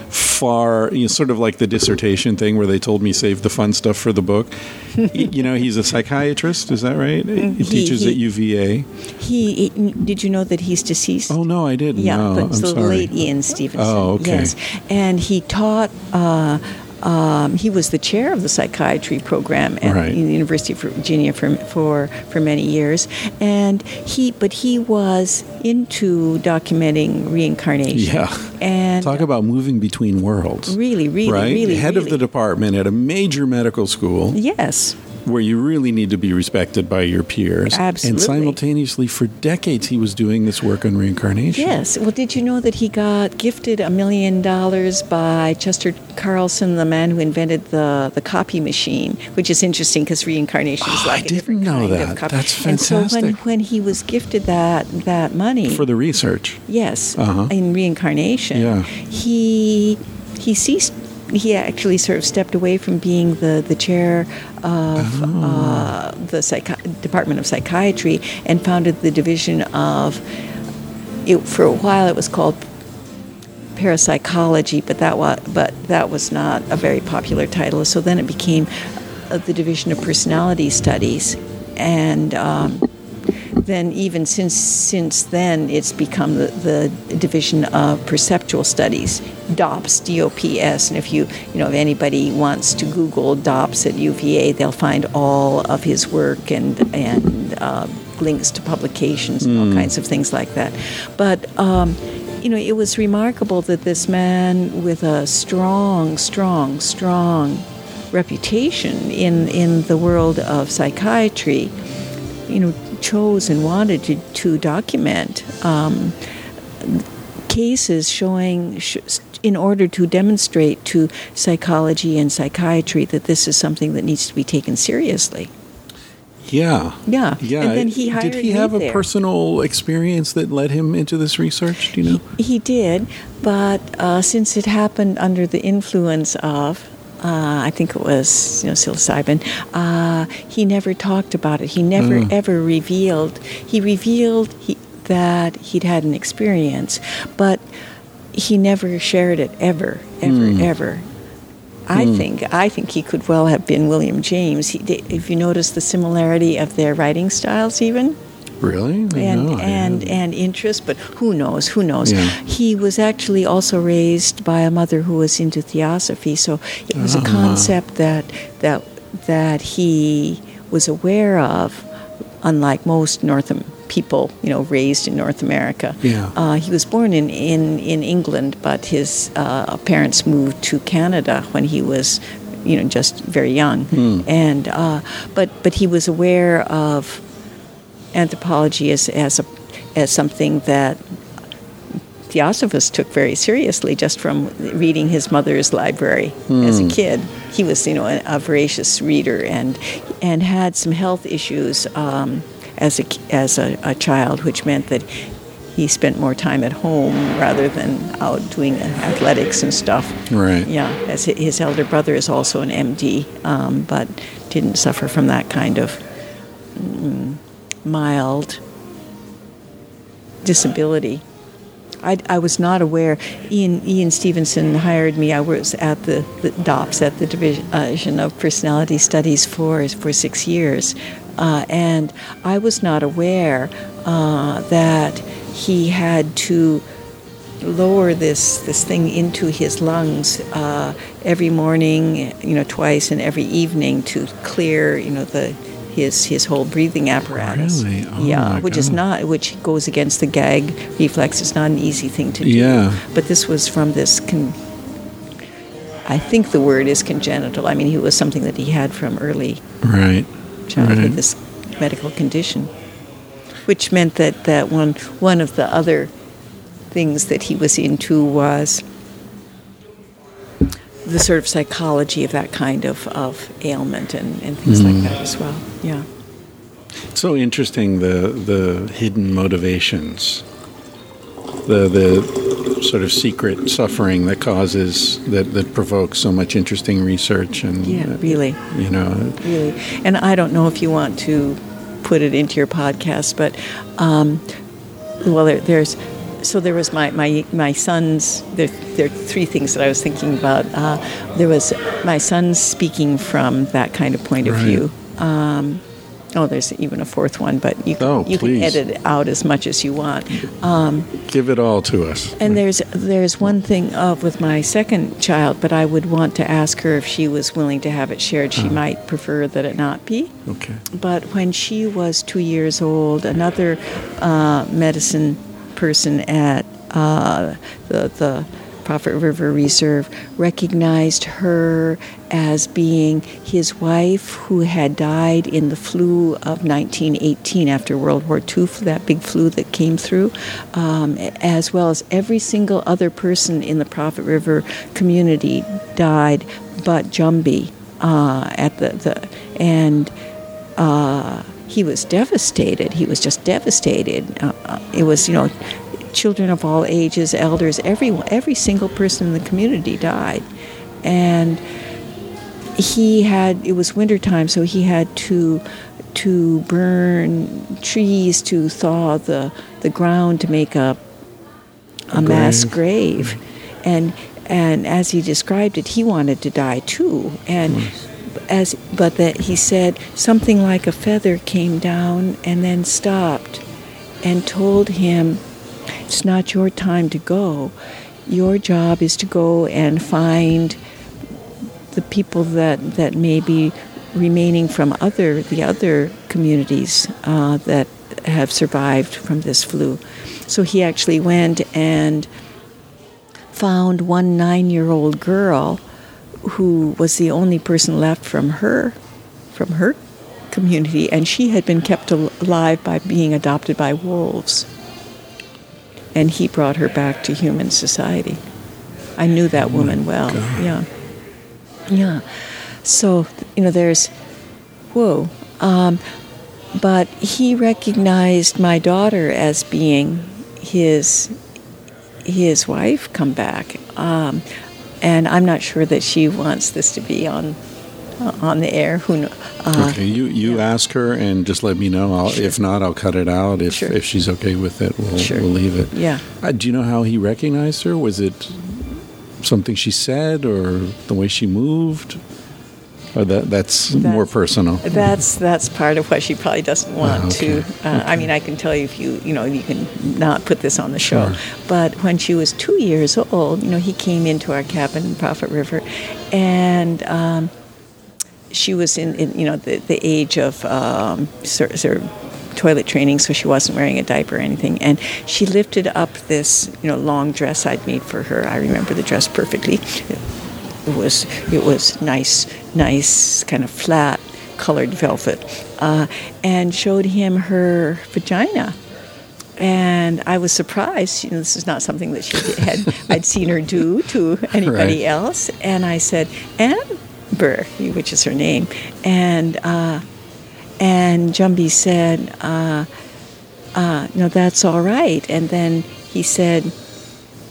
far, you know, sort of like the dissertation thing where they told me save the fun stuff for the book. You know, he's a psychiatrist, is that right? He, he teaches he, at U V A. He, he did you know that he's deceased? Oh no, I didn't. Yeah, no, but I'm so sorry. Late Ian Stevenson. Oh, okay. Yes, and he taught. Uh, Um, he was the chair of the psychiatry program at right. the University of Virginia for, for for many years, and he but he was into documenting reincarnation. Yeah, and talk about moving between worlds. Really, really, right? really. Head really. of the department at a major medical school. Yes. where you really need to be respected by your peers. Absolutely. And simultaneously, for decades, he was doing this work on reincarnation. Yes. Well, did you know that he got gifted a million dollars by Chester Carlson, the man who invented the, the copy machine, which is interesting because reincarnation is oh, like I a different know kind that. Of copy. That's fantastic. And so when, when he was gifted that, that money... For the research. Yes. Uh-huh. In reincarnation, yeah. he he ceased... He actually sort of stepped away from being the, the chair of oh. uh, the psychi- Department of Psychiatry and founded the division of, it, for a while it was called parapsychology, but that, wa- but that was not a very popular title. So then it became uh, the Division of Personality Studies. And um, then even since since then, it's become the, the Division of Perceptual Studies. D O P S, D O P S, and if you, you know, if anybody wants to Google D O P S at U V A, they'll find all of his work and and uh, links to publications and mm. all kinds of things like that. But um, you know, it was remarkable that this man with a strong, strong, strong reputation in in the world of psychiatry, you know, chose and wanted to to document um, cases showing. Sh- in order to demonstrate to psychology and psychiatry that this is something that needs to be taken seriously. Yeah. Yeah. Yeah. And then he hired Did he have a there. personal experience that led him into this research? Do you know? He, he did, but uh, since it happened under the influence of, uh, I think it was you know, psilocybin, uh, he never talked about it. He never, uh. ever revealed. He revealed he, that he'd had an experience, but... He never shared it ever, ever, mm. ever. I mm. think I think he could well have been William James. He, if you notice the similarity of their writing styles, even really, and know, and, and interest, but who knows? Who knows? Yeah. He was actually also raised by a mother who was into theosophy, so it was uh-huh. a concept that that that he was aware of, unlike most North Americans. People, you know, raised in North America. Yeah. Uh, he was born in, in, in England, but his uh, parents moved to Canada when he was, you know, just very young. Mm. And uh, but but he was aware of anthropology as as a as something that theosophists took very seriously, just from reading his mother's library mm. as a kid. He was, you know, a, a voracious reader and and had some health issues. Um, as a, as a, a child, which meant that he spent more time at home rather than out doing athletics and stuff. Right. Yeah, as his elder brother is also an M D, um, but didn't suffer from that kind of mm, mild disability. I, I was not aware. Ian, Ian Stevenson hired me. I was at the, the D O P S, at the Division of Personality Studies for for six years. Uh, and I was not aware uh, that he had to lower this this thing into his lungs uh, every morning, you know, twice, and every evening to clear, you know, the his his whole breathing apparatus. Really? Oh yeah, which God. is not which goes against the gag reflex. It's not an easy thing to do. Yeah. But this was from this. Con- I think the word is congenital. I mean, it was something that he had from early. Right. Child with this medical condition, which meant that, that one one of the other things that he was into was the sort of psychology of that kind of, of ailment and, and things mm. like that as well. Yeah. It's so interesting, the the hidden motivations, the the sort of secret suffering that causes that, that provokes so much interesting research and yeah uh, really you know really and I don't know if you want to put it into your podcast, but um, well there, there's so there was my my, my son's there, there are three things that I was thinking about. Uh, there was my son speaking from that kind of point right. of view. um Oh, there's even a fourth one, but you can, oh, you can edit it out as much as you want. Um, Give it all to us. And there's there's one thing of with my second child, but I would want to ask her if she was willing to have it shared. She uh-huh. might prefer that it not be. Okay. But when she was two years old, another uh, medicine person at uh, the the Prophet River Reserve, recognized her as being his wife who had died in the flu of nineteen eighteen after World War Two, that big flu that came through, um, as well as every single other person in the Prophet River community died but Jumbie uh, at the, the and uh, he was devastated. He was just devastated. Uh, it was, you know, children of all ages, elders, every every single person in the community died, and he had. It was wintertime, so he had to to burn trees to thaw the the ground to make a a, a grave. mass grave, and and as he described it, he wanted to die too, and. Nice. As but that he said something like a feather came down and then stopped, and told him, "It's not your time to go. Your job is to go and find the people that, that may be remaining from other the other communities uh, that have survived from this flu." So he actually went and found one nine-year-old girl who was the only person left from her, from her community, and she had been kept alive by being adopted by wolves. And he brought her back to human society. I knew that woman well. God. Yeah, yeah. So you know, there's, whoa. Um, but he recognized my daughter as being his his wife come back. Um, And I'm not sure that she wants this to be on uh, on the air. Who knows? Uh, okay, you, you yeah. ask her and just let me know. I'll, sure. If not, I'll cut it out. If sure. if she's okay with it, we'll, sure. we'll leave it. Yeah. Uh, do you know how he recognized her? Was it something she said or the way she moved? Or that that's, that's more personal? That's that's part of what she probably doesn't want ah, okay. to. Uh, okay. I mean, I can tell you if you, you know, you can not put this on the show. Sure. But when she was two years old, you know, he came into our cabin in Prophet River, and um, she was in, in, you know, the, the age of um, sort, sort of toilet training, so she wasn't wearing a diaper or anything. And she lifted up this, you know, long dress I'd made for her. I remember the dress perfectly. It was it was nice, nice kind of flat colored velvet, uh, and showed him her vagina, and I was surprised. You know, this is not something that she had I'd seen her do to anybody right. else, and I said, "Amber," which is her name, and uh, and Jumbie said, uh, uh, "No, that's all right," and then he said,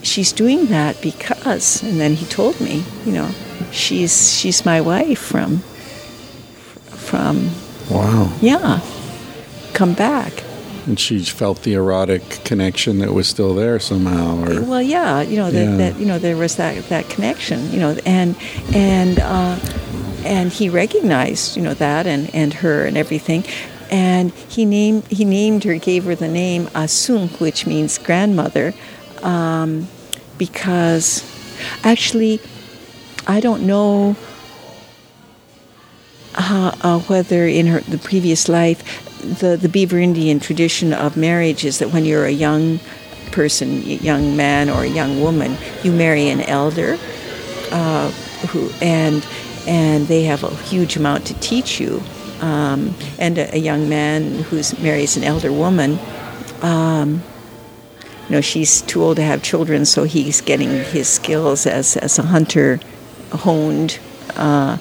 "She's doing that because," and then he told me, you know, she's she's my wife from from wow yeah come back, and she felt the erotic connection that was still there somehow. Or well, yeah, you know that, yeah. that you know there was that that connection, you know, and and uh, and he recognized you know that and, and her and everything. And he named he named her, gave her the name Asunk, which means grandmother. Um, because actually, I don't know how, uh, whether in her the previous life, the, the Beaver Indian tradition of marriage is that when you're a young person, young man or a young woman, you marry an elder, uh, who and and they have a huge amount to teach you, um, and a, a young man who marries an elder woman. Um, You know, she's too old to have children, so he's getting his skills as, as a hunter honed, uh,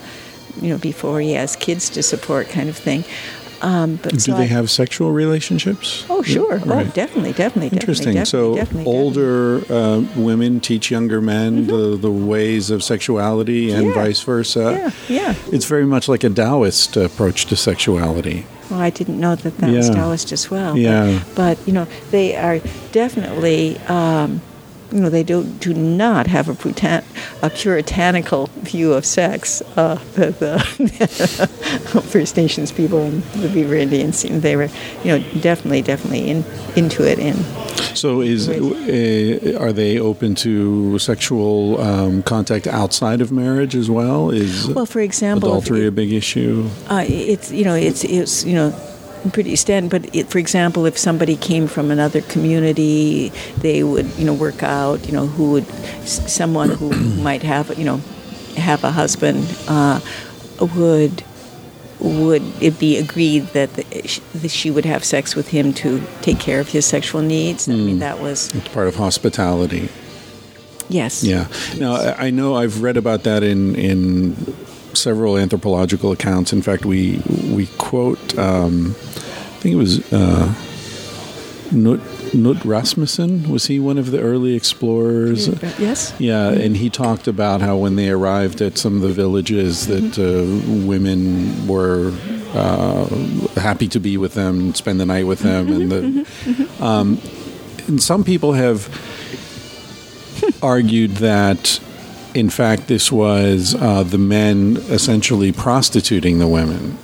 you know, before he has kids to support, kind of thing. Um, but do so they I, have sexual relationships? Oh, sure. Yeah, right. Oh, definitely, definitely. Interesting. Definitely, so definitely, older definitely. Uh, women teach younger men mm-hmm. the, the ways of sexuality and yeah. vice versa. Yeah, yeah. It's very much like a Taoist approach to sexuality. Well, I didn't know that that yeah. was Taoist as well. Yeah. But, but, you know, they are definitely, um, you know, they do, do not have a, putan- a puritanical view of sex. Uh, the, the First Nations people and the Beaver Indians, they were, you know, definitely, definitely in, into it. In so is uh, are they open to sexual um, contact outside of marriage as well? Is well, for example, adultery it, a big issue? Uh, it's you know, it's it's you know, pretty extent, but it, for example, if somebody came from another community, they would, you know, work out, you know, who would, someone who might have, you know, have a husband, uh, would, would it be agreed that, the, that she would have sex with him to take care of his sexual needs? Mm. I mean, that was... It's part of hospitality. Yes. Yeah. Yes. Now, I know I've read about that in... in several anthropological accounts. In fact, we we quote, um, I think it was uh, Knut, Knut Rasmussen. Was he one of the early explorers? Yes. Yeah, and he talked about how when they arrived at some of the villages that uh, women were uh, happy to be with them, spend the night with them. And, the, um, and some people have argued that in fact, this was uh, the men essentially prostituting the women.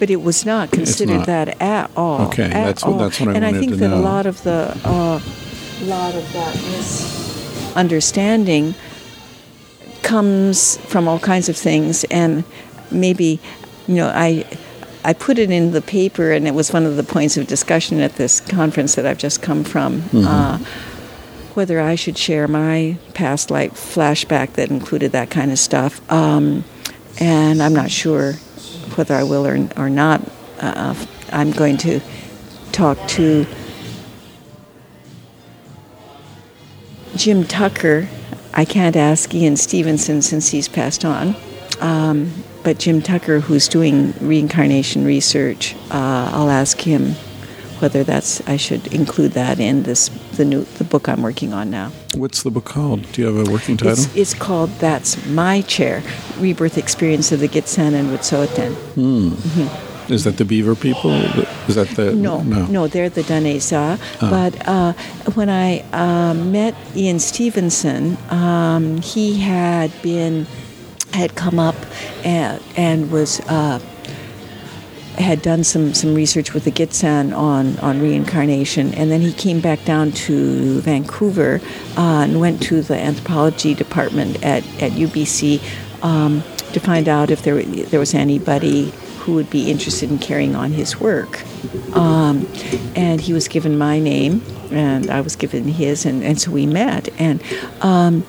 But it was not considered not. that at all. Okay, at that's, all. What, that's what I and wanted to know. And I think that know. a lot of the, uh, a lot of that misunderstanding comes from all kinds of things. And maybe, you know, I, I put it in the paper, and it was one of the points of discussion at this conference that I've just come from. Mm-hmm. Uh, whether I should share my past life flashback that included that kind of stuff. Um, and I'm not sure whether I will or, or not. Uh, I'm going to talk to Jim Tucker. I can't ask Ian Stevenson since he's passed on. Um, but Jim Tucker, who's doing reincarnation research, uh, I'll ask him whether that's I should include that in this the new the book I'm working on now. What's the book called? Do you have a working title? It's, it's called That's My Chair: Rebirth Experience of the Gitxsan and Wet'suwet'en. Mm. Mm-hmm. Is that the Beaver people? Is that the no no, no they're the Dane-zaa. Ah. But uh, when I uh, met Ian Stevenson, um, he had been had come up and and was. Uh, had done some, some research with the Gitxsan on, on reincarnation, and then he came back down to Vancouver uh, and went to the anthropology department at, at U B C um, to find out if there there was anybody who would be interested in carrying on his work. Um, and he was given my name, and I was given his, and, and so we met. And um,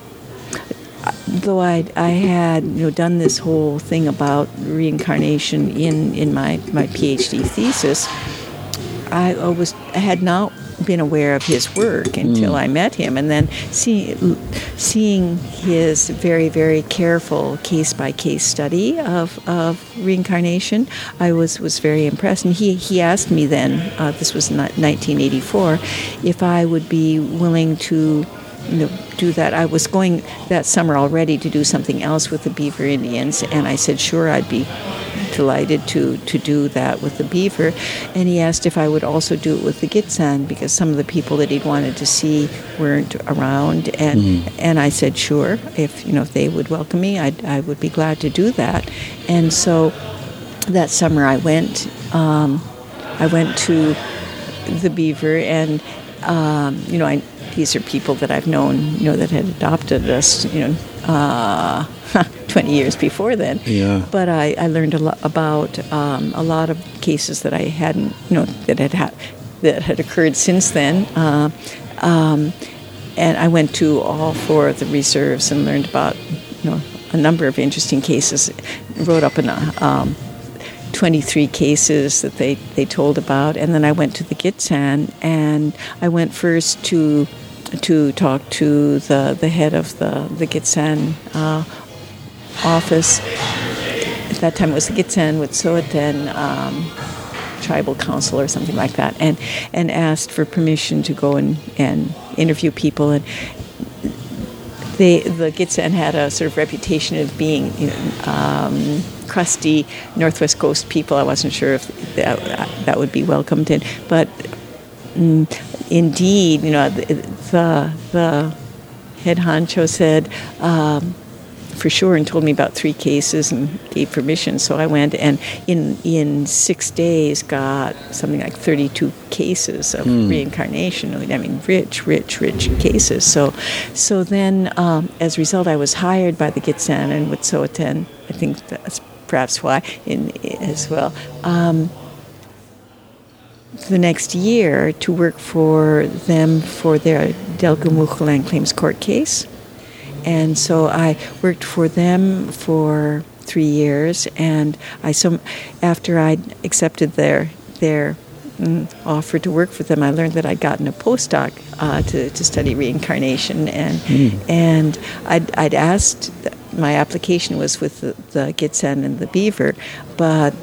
Though I I had you know done this whole thing about reincarnation in, in my, my PhD thesis, I was I had not been aware of his work until mm. I met him, and then see, seeing his very very careful case by case study of of reincarnation, I was, was very impressed. And he he asked me then, uh, this was nineteen eighty-four, if I would be willing to. You know, do that. I was going that summer already to do something else with the Beaver Indians, and I said, sure, I'd be delighted to, to do that with the Beaver. And he asked if I would also do it with the Gitxsan, because some of the people that he'd wanted to see weren't around. And mm. and I said, sure, if you know if they would welcome me, I'd, I would be glad to do that. And so that summer I went, um, I went to the Beaver, and um, you know, I. These are people that I've known, you know, that had adopted us, you know, uh, twenty years before then. Yeah. But I, I learned a lot about um, a lot of cases that I hadn't, you know, that had ha- that had occurred since then. Uh, um, and I went to all four of the reserves and learned about, you know, a number of interesting cases. Wrote up in a. Um, twenty-three cases that they, they told about, and then I went to the Gitxsan, and I went first to to talk to the, the head of the, the Gitxsan uh, office. At that time it was the Gitxsan Wet'suwet'en um, Tribal Council or something like that, and, and asked for permission to go and, and interview people. And They, the Gitxsan had a sort of reputation of being you know, um, crusty Northwest Coast people. I wasn't sure if that, that would be welcomed in, but um, indeed, you know, the the, the head honcho said um, for sure and told me about three cases and gave permission. So I went, and in in six days got something like thirty-two cases of mm. reincarnation. I mean, rich, rich, rich cases. So, so then, um, as a result, I was hired by the Gitxsan and Wet'suwet'en. I think that's perhaps why, in as well, um, the next year to work for them for their Delgamuukw land claims court case. And so I worked for them for three years, and I some after I accepted their their mm, offer to work for them, I learned that I'd gotten a postdoc uh, to to study reincarnation, and mm. and I'd I'd asked. My application was with the, the Gitxsan and the Beaver, but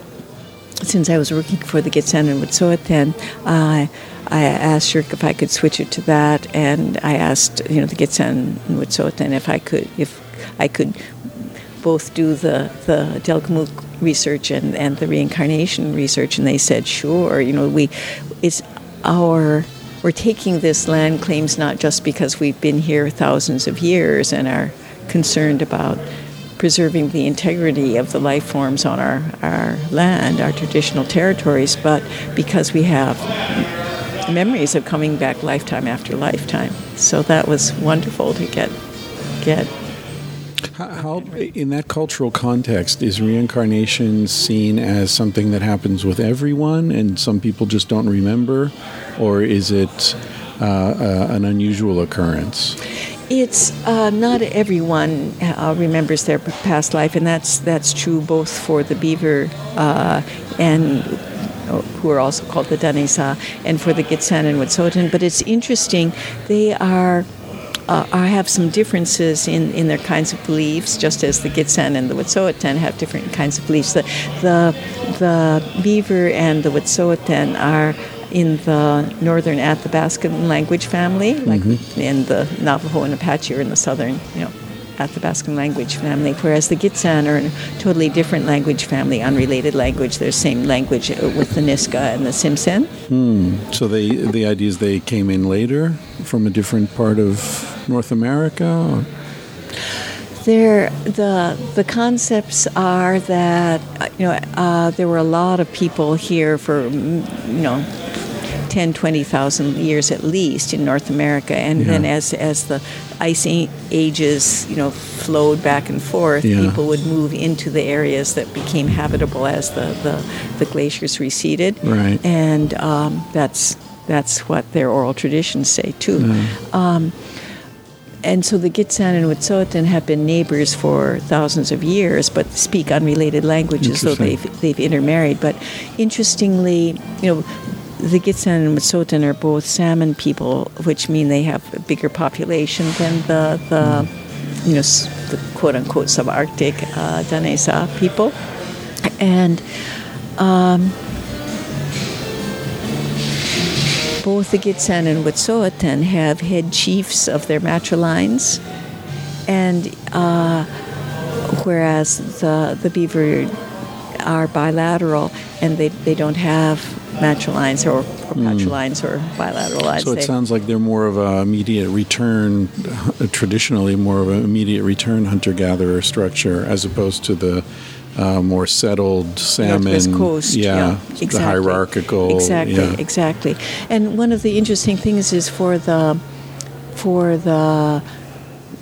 since I was working for the Gitxsan and Wet'suwet'en, uh, I asked Shirk if I could switch it to that, and I asked, you know, the Gitxsan and Wet'suwet'en if I could, if I could both do the the Delgamuukw research and, and the reincarnation research, and they said sure. You know, we, it's our. We're taking this land claims not just because we've been here thousands of years and are concerned about preserving the integrity of the life forms on our, our land, our traditional territories, but because we have memories of coming back lifetime after lifetime. So that was wonderful to get. get. How, how in that cultural context, is reincarnation seen as something that happens with everyone and some people just don't remember, or is it uh, uh, an unusual occurrence? It's uh, not everyone uh, remembers their past life, and that's that's true both for the Beaver uh, and who are also called the Dane-zaa, and for the Gitxsan and Wet'suwet'en. But it's interesting; they are uh, are have some differences in, in their kinds of beliefs, just as the Gitxsan and the Wet'suwet'en have different kinds of beliefs. The the, the Beaver and the Wet'suwet'en are in the northern Athabascan language family, like mm-hmm. in the Navajo and Apache, or in the southern, you know, Athabascan language family, whereas the Gitxsan are in a totally different language family, unrelated language. They're same language with the Niska and the Tsimshian. Mm. So they, the idea is they came in later from a different part of North America? Or? There, the the concepts are that, you know, uh, there were a lot of people here for, you know, ten, twenty thousand years at least in North America, and yeah. then as as the ice ages, you know, flowed back and forth, yeah. people would move into the areas that became habitable as the, the, the glaciers receded, right. and um, that's that's what their oral traditions say too. Mm. Um, And so the Gitxsan and Wet'suwet'en have been neighbors for thousands of years, but speak unrelated languages, though they've, they've intermarried. But interestingly, you know, the Gitxsan and Wet'suwet'en are both salmon people, which mean they have a bigger population than the, the mm. you know, the quote-unquote subarctic uh, Dane-zaa people. And um, both the Gitxsan and Wet'suwet'en have head chiefs of their matrilines, and uh, whereas the the Beaver are bilateral, and they, they don't have matrilines or, or patrilines mm. or bilateral lines. So it they, sounds like they're more of a immediate return, uh, traditionally more of an immediate return hunter-gatherer structure, as opposed to the Uh, more settled salmon, coast, yeah, yeah exactly. the hierarchical, exactly, yeah. exactly. And one of the interesting things is for the for the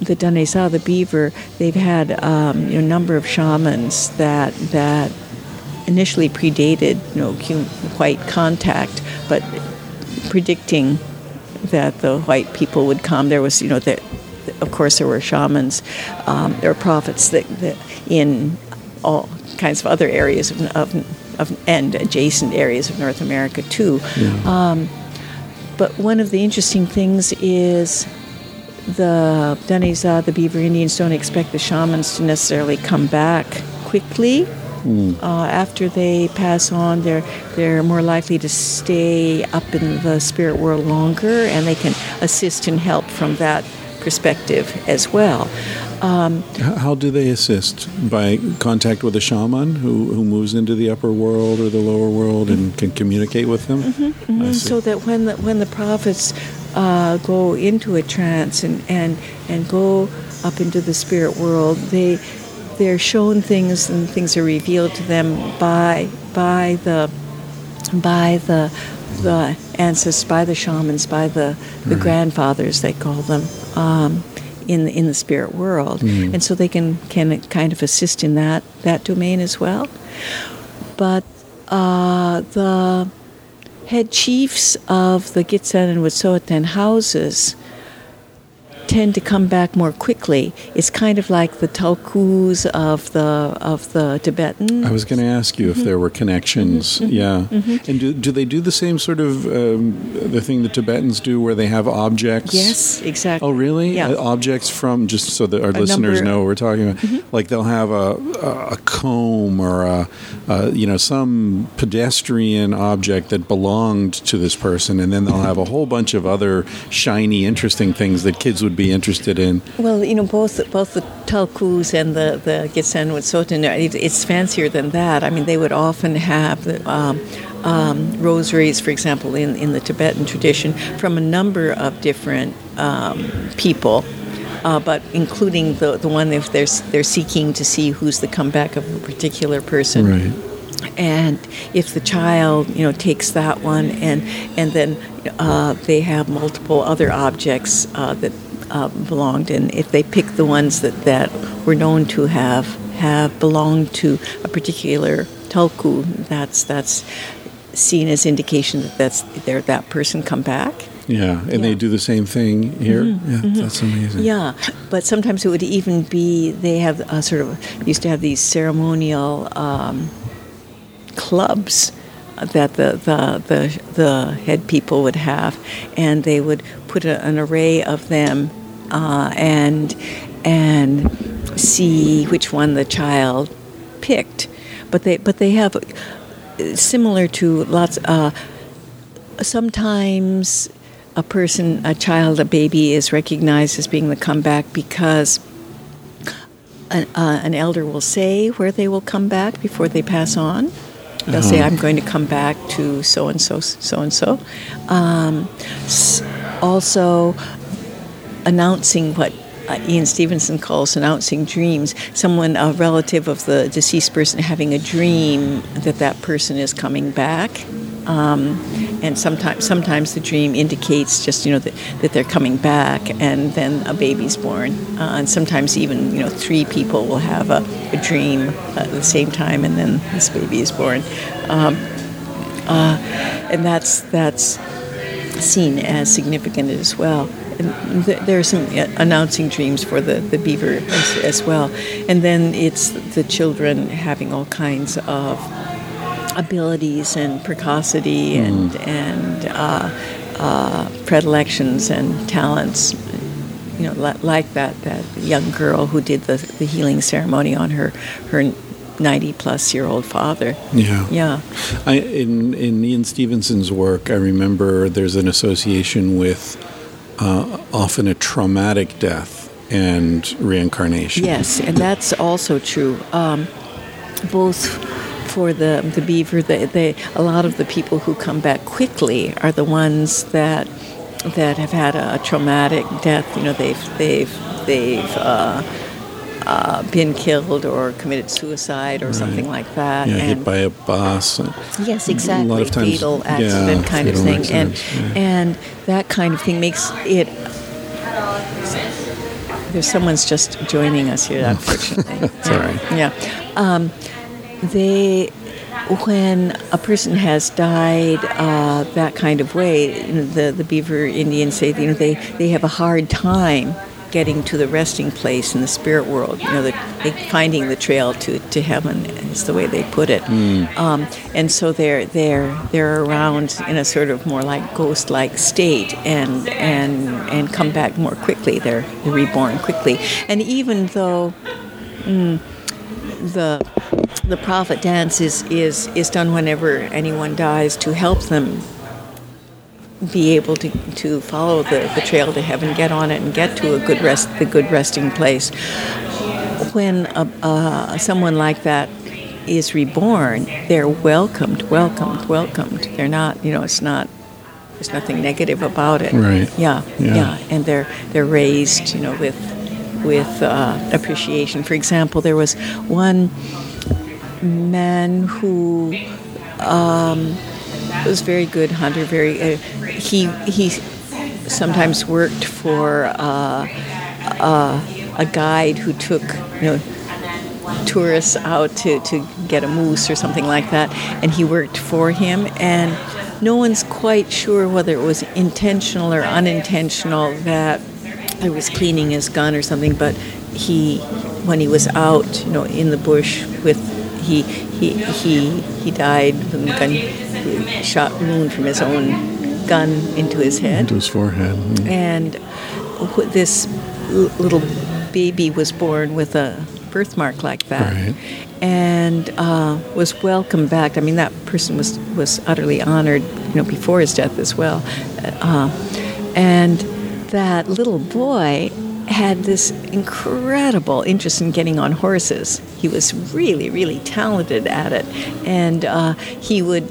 the Dane-zaa, the Beaver, they've had um, you know, a number of shamans that that initially predated, you know, white contact, but predicting that the white people would come, there was, you know, that of course there were shamans, um, there were prophets that, that in all kinds of other areas of, of, of and adjacent areas of North America too. Yeah. Um, but one of the interesting things is the Dane-zaa, the Beaver Indians, don't expect the shamans to necessarily come back quickly. Mm. Uh, after they pass on, they're they're more likely to stay up in the spirit world longer, and they can assist and help from that perspective as well. Um, How do they assist? By contact with a shaman who, who moves into the upper world or the lower world and can communicate with them? Mm-hmm, mm-hmm. So that when the, when the prophets uh, go into a trance and, and, and go up into the spirit world, they they're shown things, and things are revealed to them by by the by the the ancestors, by the shamans, by the, the right. grandfathers they call them. Um, in in the spirit world, mm. and so they can, can kind of assist in that, that domain as well. But uh, the head chiefs of the Gitxsan and Wet'suwet'en houses tend to come back more quickly. It's kind of like the Tulkus of the of the Tibetans. I was going to ask you mm-hmm. if there were connections. Mm-hmm. Yeah, mm-hmm. And do do they do the same sort of um, the thing the Tibetans do, where they have objects? Yes, exactly. Oh, really? Yeah. Uh, objects from, just so that our a listeners number, know what we're talking about. Mm-hmm. Like they'll have a a comb or a, a you know some pedestrian object that belonged to this person, and then they'll have a whole bunch of other shiny, interesting things that kids would be interested in. Well, you know, both both the Tulkus and the the Gitxsan Wet'suwet'en, it, it's fancier than that. I mean, they would often have the, um, um, rosaries, for example, in, in the Tibetan tradition, from a number of different um, people, uh, but including the the one if they're they're seeking to see who's the comeback of a particular person. Right. And if the child, you know, takes that one, and and then uh, they have multiple other objects uh, that. Uh, belonged, and if they pick the ones that, that were known to have have belonged to a particular tulku, that's that's seen as indication that that's they're that person come back. Yeah, and yeah. They do the same thing here. Mm-hmm. Yeah, mm-hmm. That's amazing. Yeah, but sometimes it would even be they have a sort of used to have these ceremonial um, clubs that the, the the the head people would have, and they would put a, an array of them uh, and and see which one the child picked. But they but they have similar to lots. Uh, sometimes a person, a child, a baby is recognized as being the comeback because an, uh, an elder will say where they will come back before they pass on. They'll uh-huh. say, I'm going to come back to so-and-so, so-and-so. Um, s- also, announcing what uh, Ian Stevenson calls announcing dreams. Someone, a relative of the deceased person, having a dream that that person is coming back. Um, and sometimes sometimes the dream indicates just, you know, that, that they're coming back, and then a baby's born. Uh, and sometimes even, you know, three people will have a, a dream at the same time, and then this baby is born. Um, uh, and that's that's seen as significant as well. And th- there are some uh, announcing dreams for the, the beaver as, as well. And then it's the children having all kinds of abilities and precocity and mm. and uh, uh, predilections and talents, you know, li- like that that young girl who did the the healing ceremony on her her ninety plus year old father. Yeah, yeah. I in in Ian Stevenson's work, I remember there's an association with uh, often a traumatic death and reincarnation. Yes, and that's also true. Um, both. For the the beaver, they, they a lot of the people who come back quickly are the ones that that have had a, a traumatic death. You know, they've they've they've uh, uh, been killed or committed suicide or right. something like that. Yeah, and hit by a bus. Yes, exactly. A lot of times, fatal accident yeah, kind fatal of thing, accidents, and yeah. and that kind of thing makes it. There's someone's just joining us here, unfortunately. That's all right. Yeah. Um, They, when a person has died uh, that kind of way, you know, the the Beaver Indians say, you know, they, they have a hard time getting to the resting place in the spirit world. You know, the, they, finding the trail to, to heaven is the way they put it. Mm. Um, and so they're they're they're around in a sort of more like ghost-like state, and and and come back more quickly. They're, they're reborn quickly, and even though. Mm, The the prophet dance is, is, is done whenever anyone dies to help them be able to, to follow the, the trail to heaven, get on it, and get to a good rest the good resting place. When a, uh, someone like that is reborn, they're welcomed, welcomed, welcomed. They're not, you know, it's not. There's nothing negative about it. Right. Yeah. Yeah. yeah. And they're they're raised, you know, with. with uh, appreciation. For example, there was one man who um, was a very good hunter. Very uh, he he sometimes worked for uh, uh, a guide who took you know tourists out to, to get a moose or something like that, and he worked for him. And no one's quite sure whether it was intentional or unintentional that I was cleaning his gun or something, but he, when he was out, you know, in the bush with, he he he he died from the gun, shot wound from his own gun into his head. Into his forehead. Mm. And this little baby was born with a birthmark like that. Right. And uh, was welcomed back. I mean, that person was, was utterly honored, you know, before his death as well. Uh, and that little boy had this incredible interest in getting on horses. He was really, really talented at it. And uh, he would...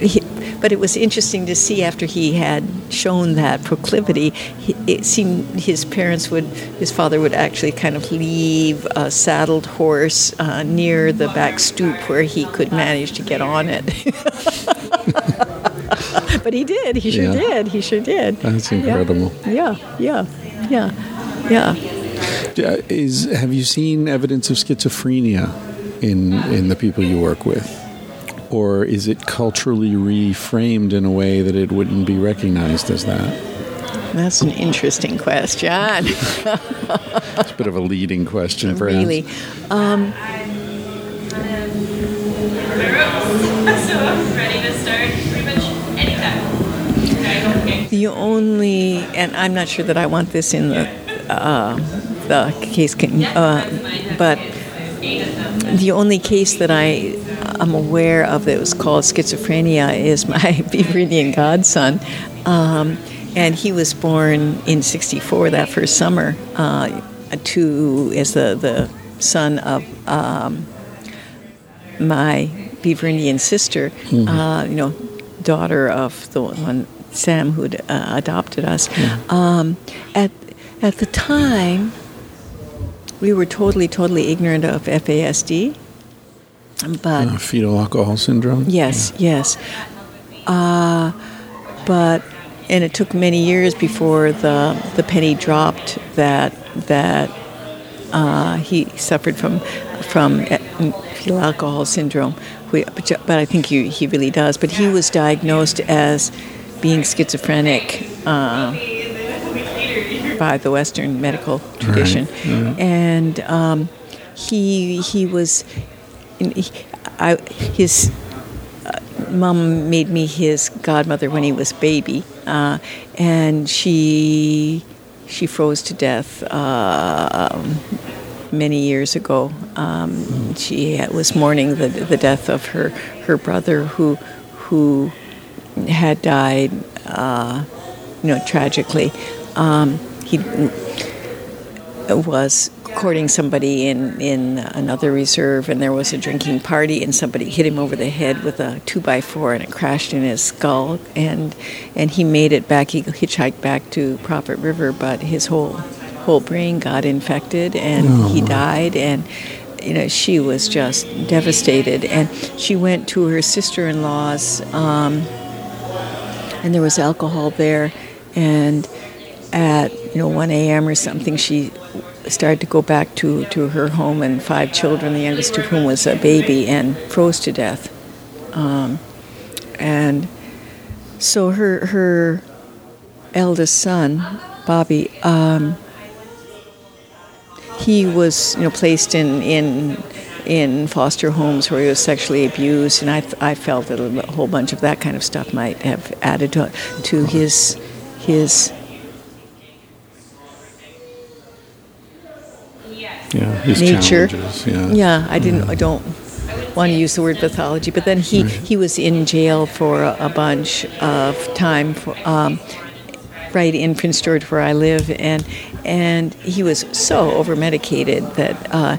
He, but it was interesting to see after he had shown that proclivity, he, it seemed his parents would, his father would actually kind of leave a saddled horse uh, near the back stoop where he could manage to get on it. But he did, he sure yeah. did, he sure did. That's incredible. Yeah, yeah, yeah, yeah. yeah. Is, have you seen evidence of schizophrenia in in the people you work with? Or is it culturally reframed in a way that it wouldn't be recognized as that? That's an interesting question. It's a bit of a leading question, perhaps. Really. Um, the only, and I'm not sure that I want this in the uh, the case, can, uh, but the only case that I. I'm aware of that was called schizophrenia is my Beaverian godson, um, and he was born in sixty-four that first summer uh, to as the, the son of um, my Beaverian sister, mm-hmm. uh, you know, daughter of the one Sam who uh, adopted us. Mm-hmm. Um, at at the time, we were totally totally ignorant of F A S D. But uh, fetal alcohol syndrome? Yes, yeah. yes. Uh, but and it took many years before the the penny dropped that that uh, he suffered from from fetal alcohol syndrome. We, but, but I think he he really does. But he was diagnosed as being schizophrenic uh, by the Western medical tradition, right. yeah. and um, he he was. He, I, his uh, mom made me his godmother when he was baby, uh, and she she froze to death uh, many years ago. Um, she was mourning the the death of her, her brother who who had died, uh, you know, tragically. Um, he was. courting somebody in, in another reserve, and there was a drinking party, and somebody hit him over the head with a two by four, and it crashed in his skull, and and he made it back. He hitchhiked back to Prophet River, but his whole whole brain got infected, and oh. he died, and you know she was just devastated, and she went to her sister-in-law's, um, and there was alcohol there, and at you know one a.m. or something, she started to go back to, to her home and five children, the youngest of whom was a baby, and froze to death. Um, and so her her eldest son, Bobby, um, he was you know placed in in in foster homes where he was sexually abused, and I I felt that a whole bunch of that kind of stuff might have added to to his his. Yeah, his nature. Yeah. yeah, I didn't. I don't want to use the word pathology. But then he, right. he was in jail for a, a bunch of time, for, um, right in Prince George, where I live, and and he was so over medicated that uh,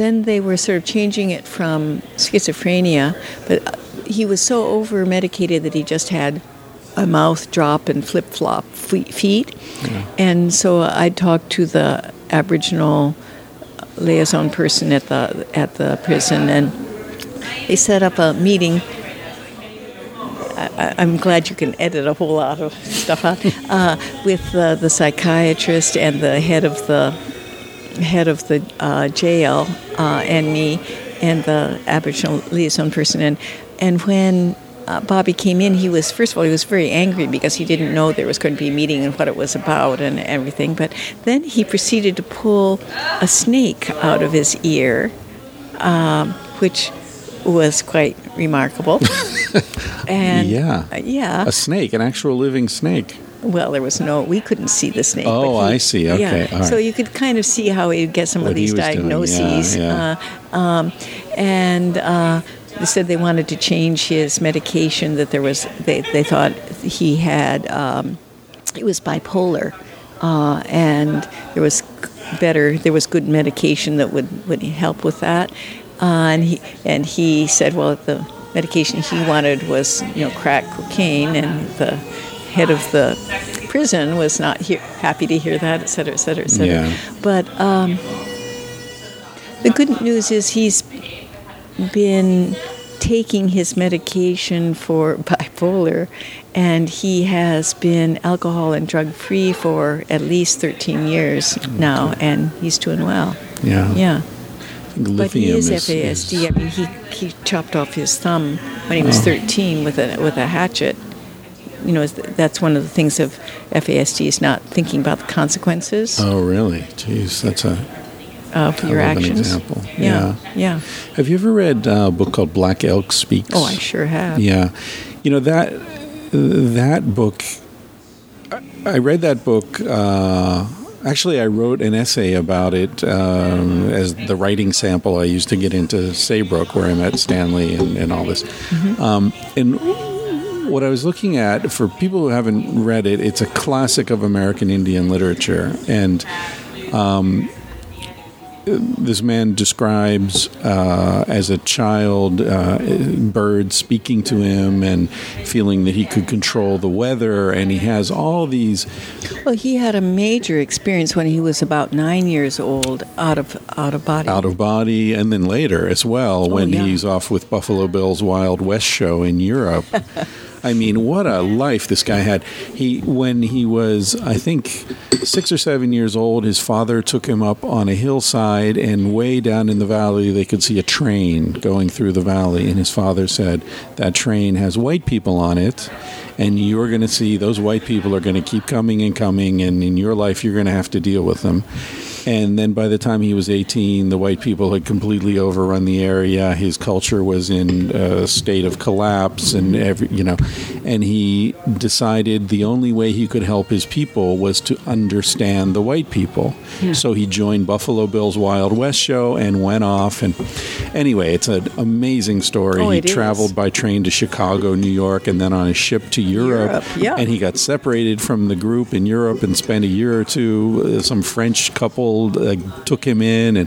then they were sort of changing it from schizophrenia. But he was so over medicated that he just had a mouth drop and flip flop feet, yeah. and so I talked to the Aboriginal liaison person at the at the prison, and they set up a meeting. I, I'm glad you can edit a whole lot of stuff out uh, with uh, the psychiatrist and the head of the head of the uh, jail uh, and me and the Aboriginal liaison person. And and when uh, Bobby came in, he was, first of all, he was very angry because he didn't know there was going to be a meeting and what it was about and everything. But then he proceeded to pull a snake out of his ear, um, which was quite remarkable. And yeah. Uh, yeah. A snake, an actual living snake. Well, there was no, we couldn't see the snake. Oh, he, I see. Okay. Yeah. All right. So you could kind of see how he would get some what of these diagnoses. Yeah, yeah. Uh, um, and uh, they said they wanted to change his medication, that there was, they, they thought he had, um, it was bipolar. Uh, and there was better, there was good medication that would, would help with that. Uh, and he and he said, well, the medication he wanted was, you know, crack cocaine, and the head of the prison was not he- happy to hear that, et cetera, et cetera, et cetera. Yeah. But um, the good news is he's been taking his medication for bipolar, and he has been alcohol and drug-free for at least thirteen years now, okay. And he's doing well. Yeah. Yeah. Lithium but he is F A S D. Is... I mean, he, he chopped off his thumb when he was oh. thirteen with a with a hatchet. You know, that's one of the things of F A S D is not thinking about the consequences. Oh, really? Jeez, that's a uh, for your actions. Example. Yeah. yeah, yeah. Have you ever read uh, a book called Black Elk Speaks? Oh, I sure have. Yeah, you know that that book. I, I read that book. Uh, Actually, I wrote an essay about it um, as the writing sample I used to get into Saybrook, where I met Stanley and, and all this. Mm-hmm. Um, and what I was looking at, for people who haven't read it, it's a classic of American Indian literature. And um, this man describes uh, as a child uh, birds speaking to him and feeling that he could control the weather, and he has all these. Well, he had a major experience when he was about nine years old, out of out of body, out of body, and then later as well when oh, yeah. he's off with Buffalo Bill's Wild West show in Europe. I mean, what a life this guy had. He, when he was, I think, six or seven years old, his father took him up on a hillside, and way down in the valley, they could see a train going through the valley. And his father said, that train has white people on it, and you're going to see those white people are going to keep coming and coming, and in your life, you're going to have to deal with them. And then by the time he was eighteen, the white people had completely overrun the area. His culture was in a state of collapse, and every, you know, and he decided the only way he could help his people was to understand the white people. Yeah. So he joined Buffalo Bill's Wild West show and went off. And anyway, it's an amazing story. Oh, he traveled is. by train to Chicago, New York, and then on a ship to Europe. Europe yeah. And he got separated from the group in Europe and spent a year or two. Some French couple Uh, took him in, and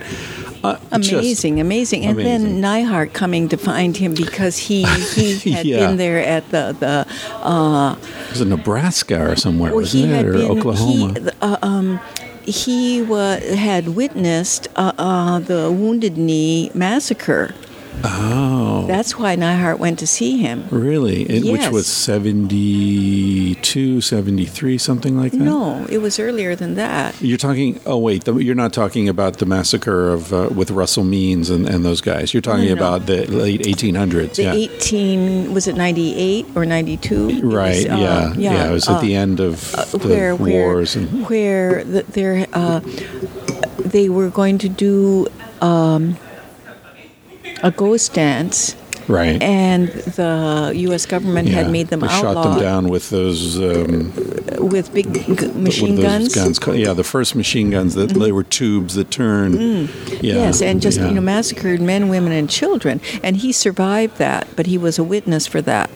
uh, amazing, amazing, and amazing. Then Neihardt coming to find him because he he had yeah. been there at the the. Uh, it was in Nebraska or somewhere, well, wasn't it, or been, Oklahoma? He, uh, um, he wa- had witnessed uh, uh, the Wounded Knee massacre. Oh, that's why Neihardt went to see him. Really, it, yes. Which was seventy-two, seventy-three, something like that. No, it was earlier than that. You're talking. Oh, wait, the, you're not talking about the massacre of uh, with Russell Means and, and those guys. You're talking no, no. about the late eighteen hundreds. The yeah. eighteen was it ninety-eight or ninety-two? Right. It was, uh, yeah, yeah. Yeah. It was at uh, the end of uh, the where, wars where, and where the, there uh, they were going to do. Um, A ghost dance, right? And the U S government yeah. had made them they outlaw. Shot them down with those um, with big g- machine with guns. guns. Yeah, the first machine guns that mm-hmm. they were tubes that turned. Mm. Yeah. Yes, and just yeah. you know massacred men, women, and children. And he survived that, but he was a witness for that.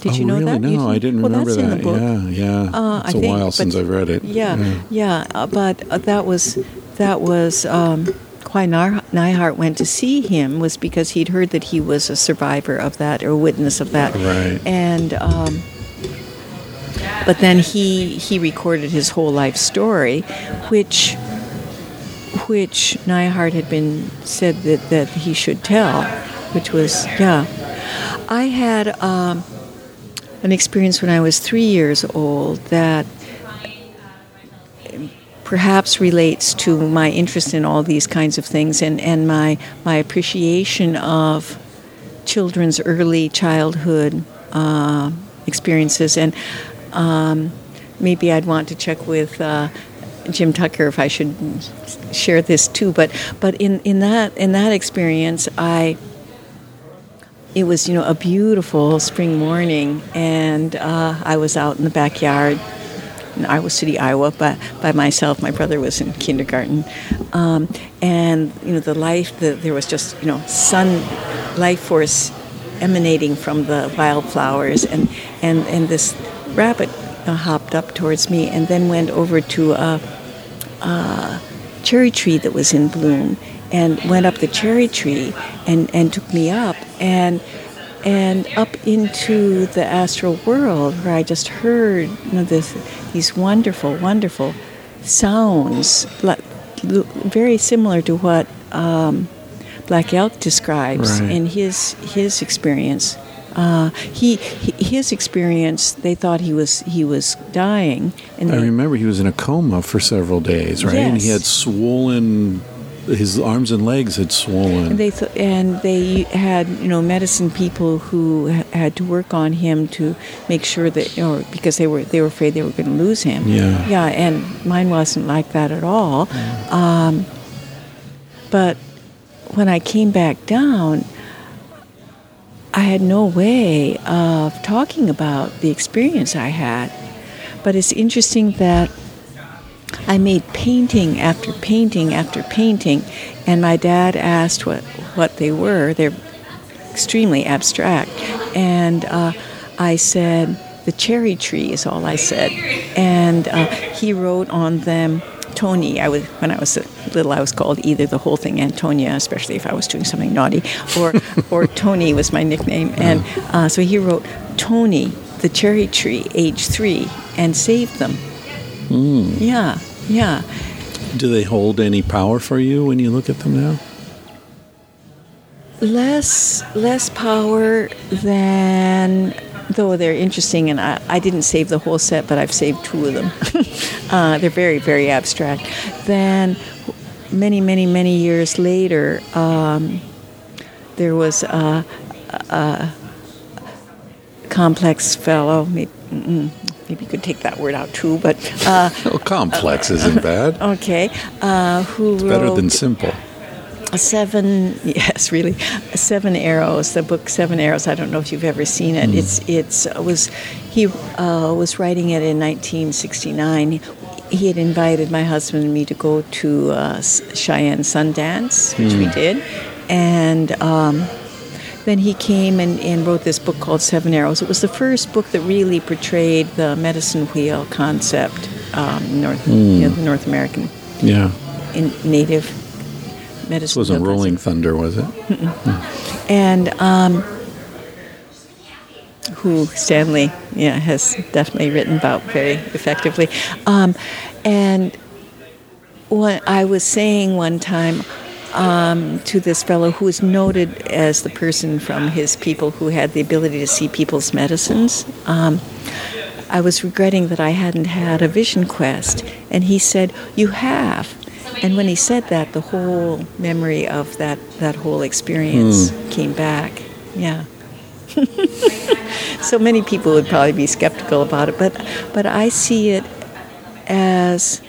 Did oh, you know really? that? No, didn't? I didn't well, remember that's that. In the book. Yeah, yeah. Uh, it's I a think, while but, since I've read it. Yeah, yeah. yeah. Uh, but uh, that was that was. Um, Why Neihardt went to see him was because he'd heard that he was a survivor of that or witness of that. Right. And um, but then he he recorded his whole life story, which which Neihardt had been said that, that he should tell, which was yeah. I had um, an experience when I was three years old that. Perhaps relates to my interest in all these kinds of things and, and my, my appreciation of children's early childhood uh, experiences. And um, maybe I'd want to check with uh, Jim Tucker if I should share this too. But but in, in that in that experience, I it was you know a beautiful spring morning, and uh, I was out in the backyard in Iowa City, Iowa, by, by myself. My brother was in kindergarten, um, and you know the life. The, there was just you know sun, life force, emanating from the wildflowers, and and and this rabbit uh, hopped up towards me, and then went over to a, a cherry tree that was in bloom, and went up the cherry tree, and and took me up, and. And up into the astral world, where I just heard you know, this, these wonderful, wonderful sounds, like, very similar to what um, Black Elk describes right. in his his experience. Uh, he, he his experience, they thought he was he was dying. And I they, remember he was in a coma for several days, right? Yes. And he had swollen. His arms and legs had swollen. And they, th- and they had, you know, medicine people who ha- had to work on him to make sure that, or you know, because they were they were afraid they were going to lose him. Yeah, yeah. And mine wasn't like that at all. Um, but when I came back down, I had no way of talking about the experience I had. But it's interesting that. I made painting after painting after painting, and my dad asked what, what they were. They're extremely abstract. And uh, I said, the cherry tree is all I said. And uh, he wrote on them, Tony. I was, when I was little, I was called either the whole thing Antonia, especially if I was doing something naughty, or, or Tony was my nickname. And uh, so he wrote, Tony, the cherry tree, age three, and saved them. Mm. Yeah, yeah. Do they hold any power for you when you look at them now? Less less power than, though they're interesting, and I, I didn't save the whole set, but I've saved two of them. uh, they're very, very abstract. Then many, many, many years later, um, there was a, a complex fellow, maybe, mm-mm. Maybe you could take that word out too, but uh, well, complex uh, isn't bad. Okay, uh, who it's wrote better than simple? Seven, yes, really. Seven Arrows, the book Seven Arrows. I don't know if you've ever seen it. Mm. It's it's it was he uh, was writing it in nineteen sixty-nine. He had invited my husband and me to go to uh, Cheyenne Sundance, which mm. we did, and. Um, Then he came and, and wrote this book called Seven Arrows. It was the first book that really portrayed the medicine wheel concept, um, North mm. you know, the North American, yeah, in native medicine. This wasn't Rolling Thunder, was it? Mm. And um, who Stanley, yeah, has definitely written about very effectively. Um, and what I was saying one time. Um, to this fellow who was noted as the person from his people who had the ability to see people's medicines. Um, I was regretting that I hadn't had a vision quest. And he said, you have. And when he said that, the whole memory of that, that whole experience hmm. came back. Yeah. So many people would probably be skeptical about it. But, but I see it as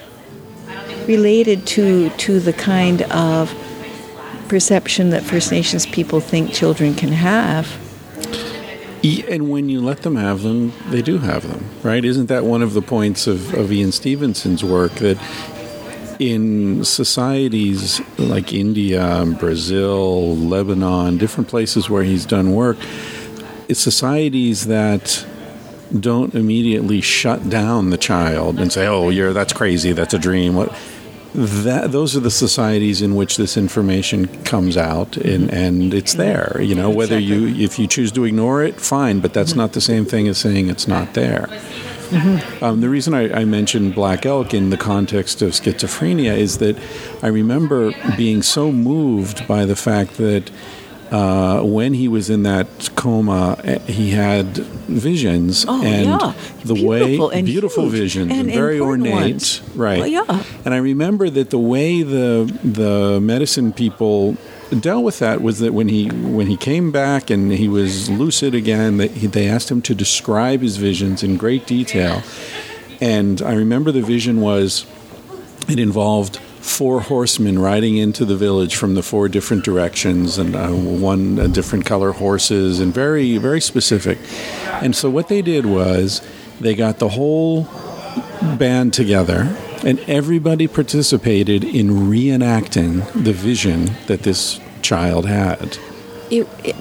related to, to the kind of perception that First Nations people think children can have. And when you let them have them, they do have them, right? Isn't that one of the points of, of Ian Stevenson's work, that in societies like India, Brazil, Lebanon, different places where he's done work, it's societies that don't immediately shut down the child and say, oh, you're that's crazy, that's a dream, what That, those are the societies in which this information comes out, and, and it's there. You know, whether you if you choose to ignore it, fine, but that's not the same thing as saying it's not there. Mm-hmm. Um, the reason I, I mentioned Black Elk in the context of schizophrenia is that I remember being so moved by the fact that uh, when he was in that coma, he had visions, oh, and yeah. the beautiful way and beautiful huge. visions and, and very ornate ones. Right. Well, yeah. And I remember that the way the the medicine people dealt with that was that when he when he came back and he was lucid again, they, they asked him to describe his visions in great detail. And I remember the vision was, it involved four horsemen riding into the village from the four different directions, and uh, one uh, different color horses, and very, very specific. And so what they did was they got the whole band together, and everybody participated in reenacting the vision that this child had. It, it,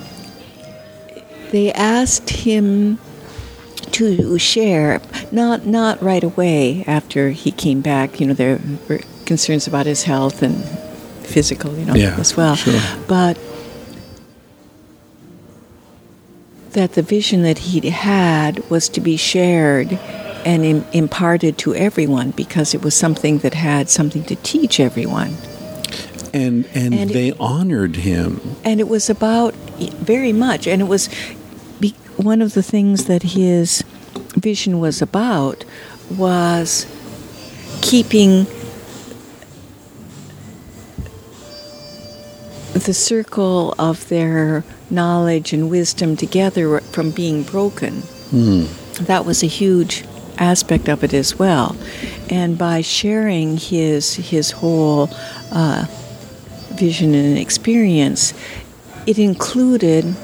they asked him to share, not not right away after he came back. You know, there were concerns about his health and physical, you know, yeah, as well. Sure. But that the vision that he had was to be shared and im- imparted to everyone, because it was something that had something to teach everyone. And and, and they it, honored him. And it was about very much, and it was be, one of the things that his vision was about was keeping the circle of their knowledge and wisdom together from being broken. Mm. That was a huge aspect of it as well, and by sharing his his whole uh, vision and experience, it included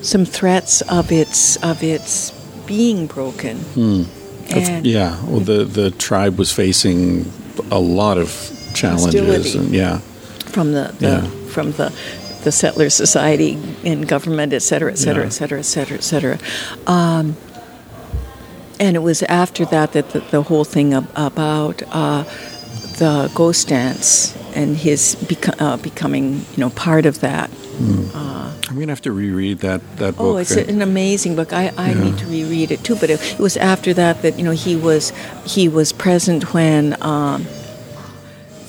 some threats of its of its being broken. Hmm. And yeah, well, the the tribe was facing a lot of challenges, and yeah, from the, the yeah. from the the settler society and government, et cetera, et cetera, yeah. et cetera, et cetera, et cetera. Um, And it was after that that the, the whole thing ab- about uh, the ghost dance and his beco- uh, becoming, you know, part of that. Mm. Uh, I'm going to have to reread that, that book. Oh, it's right? An amazing book. I, I yeah. need to reread it too. But it, it was after that that, you know, he was he was present when um,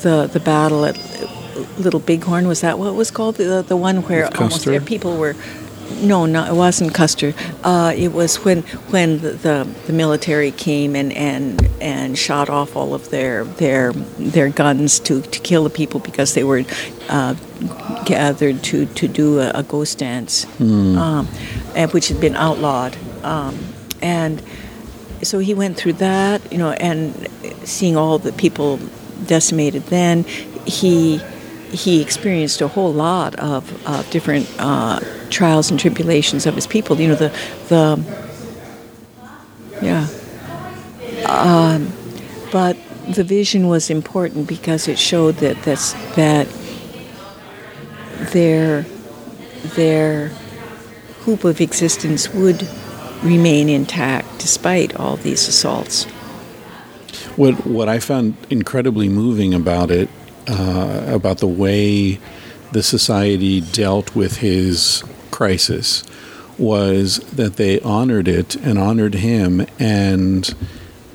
the the battle at Little Bighorn, was that what it was called? The the one where almost there people were. No, no, it wasn't Custer. Uh, it was when when the, the, the military came and, and and shot off all of their their their guns to, to kill the people because they were uh, gathered to, to do a, a ghost dance, mm. um, and which had been outlawed. Um, and so he went through that, you know, and seeing all the people decimated. Then he. He experienced a whole lot of uh, different uh, trials and tribulations of his people. You know, the the yeah. Um, but the vision was important because it showed that that's, that their their hoop of existence would remain intact despite all these assaults. What what I found incredibly moving about it. Uh, about the way the society dealt with his crisis was that they honored it and honored him and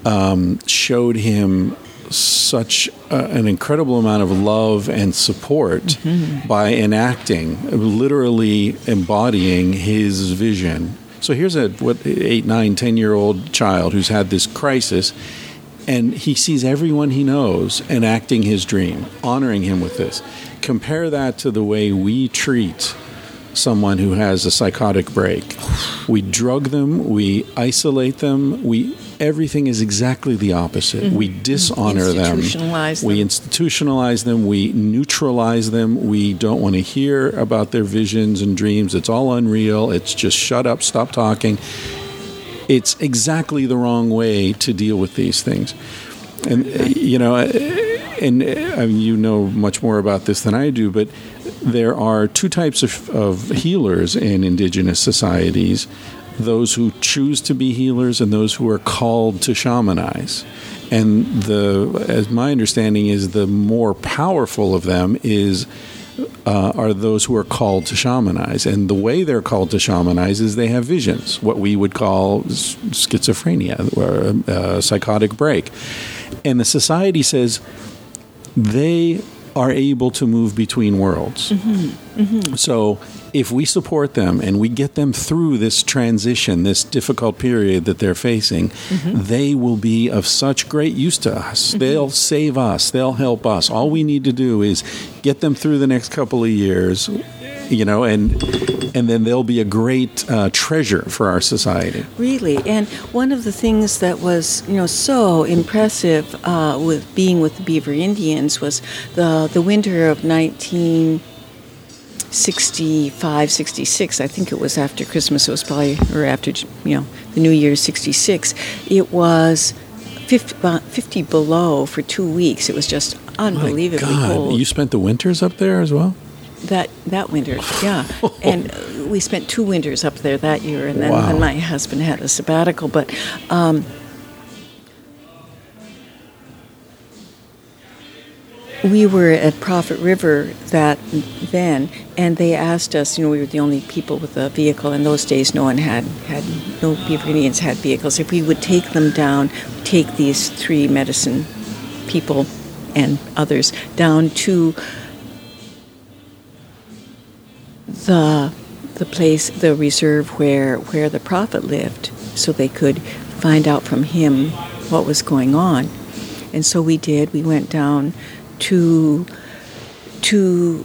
um, showed him such a, an incredible amount of love and support mm-hmm. by enacting, literally embodying his vision. So here's a what eight, nine, ten-year-old child who's had this crisis. And he sees everyone he knows enacting his dream, honoring him with this. Compare that to the way we treat someone who has a psychotic break. We drug them, we isolate them, we everything is exactly the opposite. Mm-hmm. We dishonor them. Institutionalize them. We institutionalize them, we neutralize them, we don't want to hear about their visions and dreams. It's all unreal, it's just shut up, stop talking. It's exactly the wrong way to deal with these things. And, you know, and I mean, you know much more about this than I do, but there are two types of, of healers in indigenous societies, those who choose to be healers and those who are called to shamanize. And the, as my understanding is, the more powerful of them is Uh, are those who are called to shamanize. And the way they're called to shamanize is they have visions, what we would call schizophrenia or a, a psychotic break. And the society says they are able to move between worlds. Mm-hmm. Mm-hmm. So if we support them and we get them through this transition, this difficult period that they're facing, mm-hmm. they will be of such great use to us. Mm-hmm. They'll save us. They'll help us. All we need to do is get them through the next couple of years, you know, and and then they'll be a great uh, treasure for our society. Really. And one of the things that was, you know, so impressive uh, with being with the Beaver Indians was the the winter of nineteen sixty-five, sixty-six, I think it was after Christmas, it was probably, or after, you know, the New Year's sixty-six, it was fifty, fifty below for two weeks. It was just unbelievably My God. cold. You spent the winters up there as well? That that winter, yeah. And we spent two winters up there that year, and then wow. and my husband had a sabbatical. But um, we were at Prophet River that then, and they asked us, you know, we were the only people with a vehicle. In those days, no one had, had no Beaver Indians had vehicles. If we would take them down, take these three medicine people and others down to the the place, the reserve where where the prophet lived, so they could find out from him what was going on. And so we did. We went down to to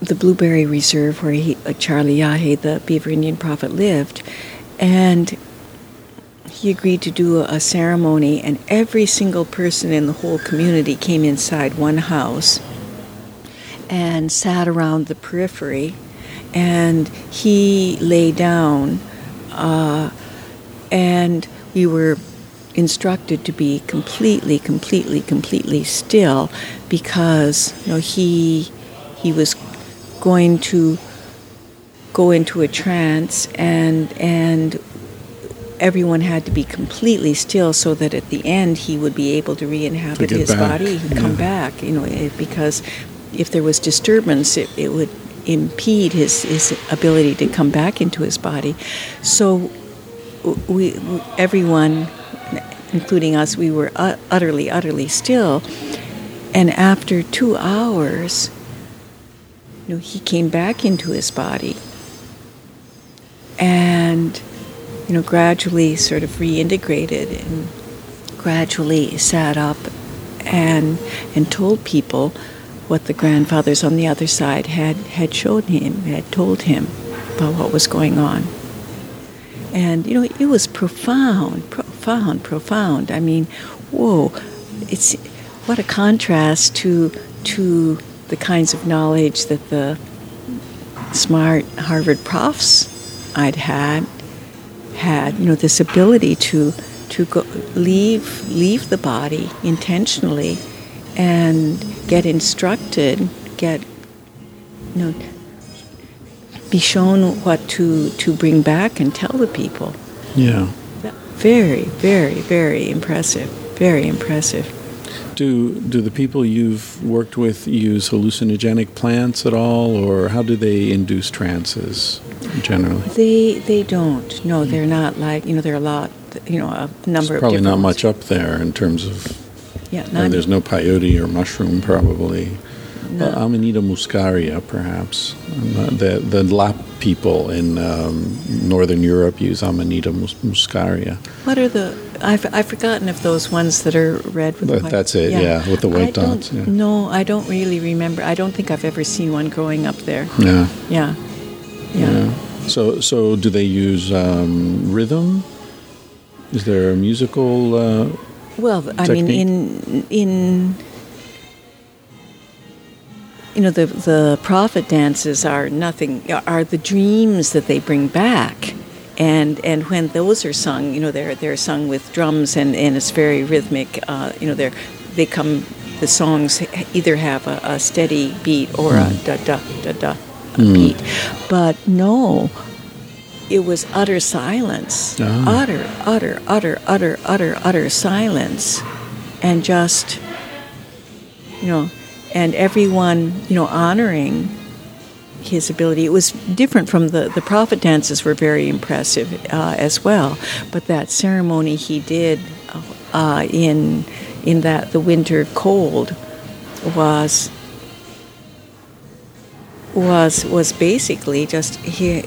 the Blueberry Reserve where he, uh, Charlie Yahe, the Beaver Indian prophet, lived, and he agreed to do a, a ceremony, and every single person in the whole community came inside one house and sat around the periphery, and he lay down, uh, and we were instructed to be completely, completely, completely still, because, you know, he he was going to go into a trance, and and everyone had to be completely still, so that at the end he would be able to re-inhabit his back. body, and yeah. come back, you know, because if there was disturbance, it, it would impede his, his ability to come back into his body. So we, everyone, including us, we were utterly, utterly still. And after two hours, you know, he came back into his body, and, you know, gradually sort of reintegrated and gradually sat up and and told people what the grandfathers on the other side had, had shown him, had told him about what was going on. And, you know, it was profound, profound, profound. I mean, whoa, it's what a contrast to to the kinds of knowledge that the smart Harvard profs I'd had, had, you know, this ability to to go, leave leave the body intentionally and get instructed, get, you know, be shown what to, to bring back and tell the people. Yeah. Very, very, very impressive. Very impressive. Do do the people you've worked with use hallucinogenic plants at all, or how do they induce trances generally? They they don't. No, they're not like, you know, there are a lot, you know, a number There's of probably not much up there in terms of. Yeah, no, and there's no peyote or mushroom, probably. No. Uh, Amanita muscaria, perhaps. Not, the the Lap people in um, Northern Europe use Amanita mus- muscaria. What are the? I've I've forgotten if those ones that are red with. But the white, that's it. Yeah. yeah, with the white I dots. Yeah. No, I don't really remember. I don't think I've ever seen one growing up there. Yeah. Yeah. Yeah. yeah. So so do they use um, rhythm? Is there a musical? Uh, Well, I Technique. mean, in in you know the the prophet dances are nothing are the dreams that they bring back, and and when those are sung, you know, they're they're sung with drums, and, and it's very rhythmic. Uh, you know, they they come the songs either have a, a steady beat or right. a da da da da mm. beat, but no. It was utter silence, oh. utter, utter, utter, utter, utter, utter silence, and just, you know, and everyone, you know, honoring his ability. It was different from the, the prophet dances were very impressive uh, as well, but that ceremony he did uh, in in that the winter cold was was was basically just he,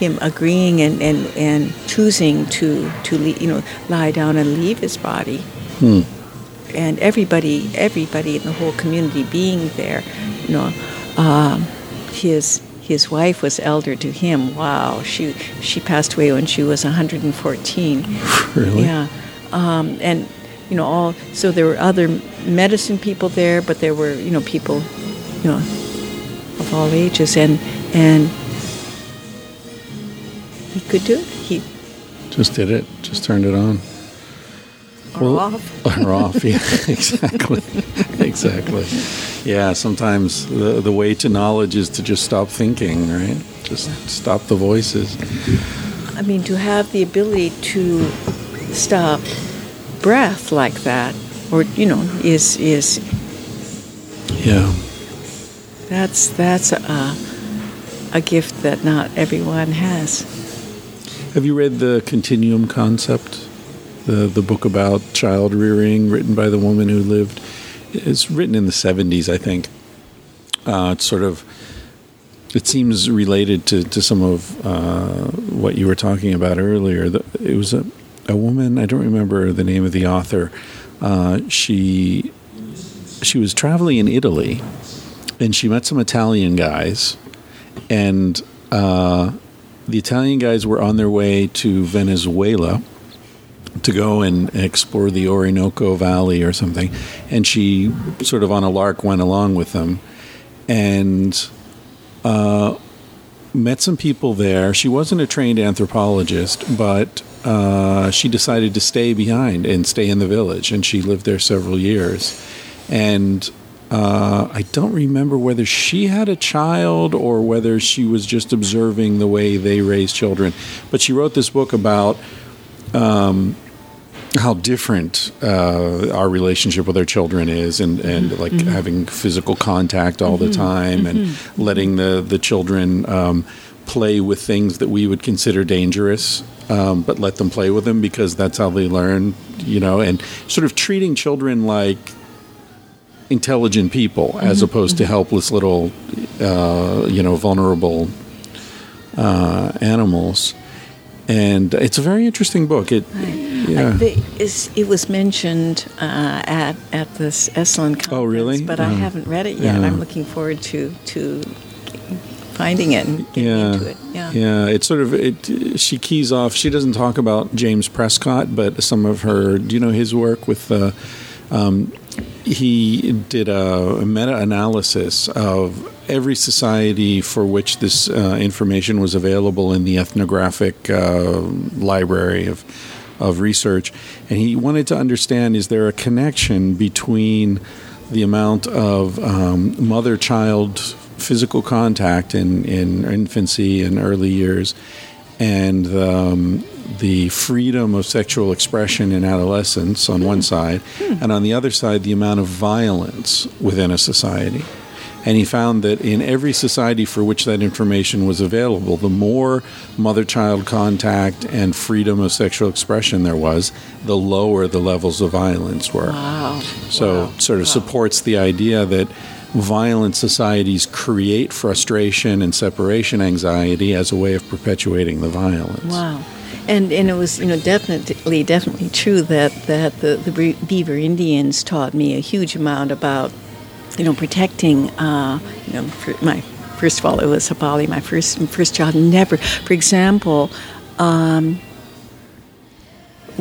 him agreeing and, and, and choosing to to leave, you know, lie down and leave his body, hmm. and everybody everybody in the whole community being there, you know, um, his his wife was elder to him. Wow, she she passed away when she was one hundred fourteen. Really? Yeah, um, and you know all. So there were other medicine people there, but there were you know people, you know, of all ages, and and he could do it. He just did it. Just turned it on. Or well, off. Or off, yeah, exactly. exactly. Yeah, sometimes the, the way to knowledge is to just stop thinking, right? Just yeah. stop the voices. I mean, to have the ability to stop breath like that, or, you know, is... is yeah. That's, that's a, a gift that not everyone has. Have you read The Continuum Concept? The, the book about child rearing, written by the woman who lived. It's written in the seventies, I think. Uh, it's sort of, it seems related to, to some of uh, what you were talking about earlier. The, it was a, a woman, I don't remember the name of the author. Uh, she she was traveling in Italy, and she met some Italian guys, and uh, the Italian guys were on their way to Venezuela, to go and explore the Orinoco Valley or something. And she sort of on a lark went along with them and uh, met some people there. She wasn't a trained anthropologist, but uh, she decided to stay behind and stay in the village. And she lived there several years. And uh, I don't remember whether she had a child or whether she was just observing the way they raise children. But she wrote this book about Um, how different uh, our relationship with our children is, and, and like mm-hmm. having physical contact all mm-hmm. the time, and mm-hmm. letting the, the children um, play with things that we would consider dangerous, um, but let them play with them because that's how they learn, you know, and sort of treating children like intelligent people mm-hmm. as opposed mm-hmm. to helpless little, uh, you know, vulnerable uh, animals. And it's a very interesting book. It, I, yeah. I, the, it was mentioned uh, at at this Esalen conference. Oh, really? But yeah. I haven't read it yet. Yeah. I'm looking forward to to finding it and getting yeah. into it. Yeah, yeah. It's sort of it. She keys off. She doesn't talk about James Prescott, but some of her. Do you know his work with the? Uh, um, he did a meta-analysis of every society for which this uh, information was available in the ethnographic uh, library of of research. And he wanted to understand, is there a connection between the amount of um, mother-child physical contact in, in infancy and early years and um, the freedom of sexual expression in adolescence on one side, and on the other side, the amount of violence within a society. And he found that in every society for which that information was available, the more mother-child contact and freedom of sexual expression there was, the lower the levels of violence were. Wow. So wow. sort of wow. supports the idea that violent societies create frustration and separation anxiety as a way of perpetuating the violence. Wow. And and it was you know definitely definitely true that that the, the Beaver Indians taught me a huge amount about you know protecting uh, you know my first of all it was Habali my first first job never for example um,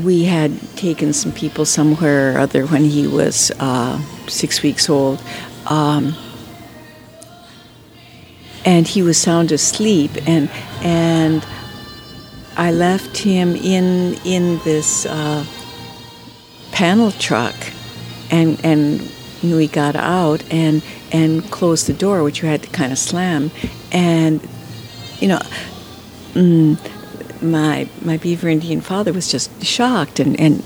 we had taken some people somewhere or other when he was uh, six weeks old. Um, and he was sound asleep, and and I left him in in this uh, panel truck, and and you know, he got out and and closed the door, which you had to kind of slam, and you know. Mm, my my Beaver Indian father was just shocked, and, and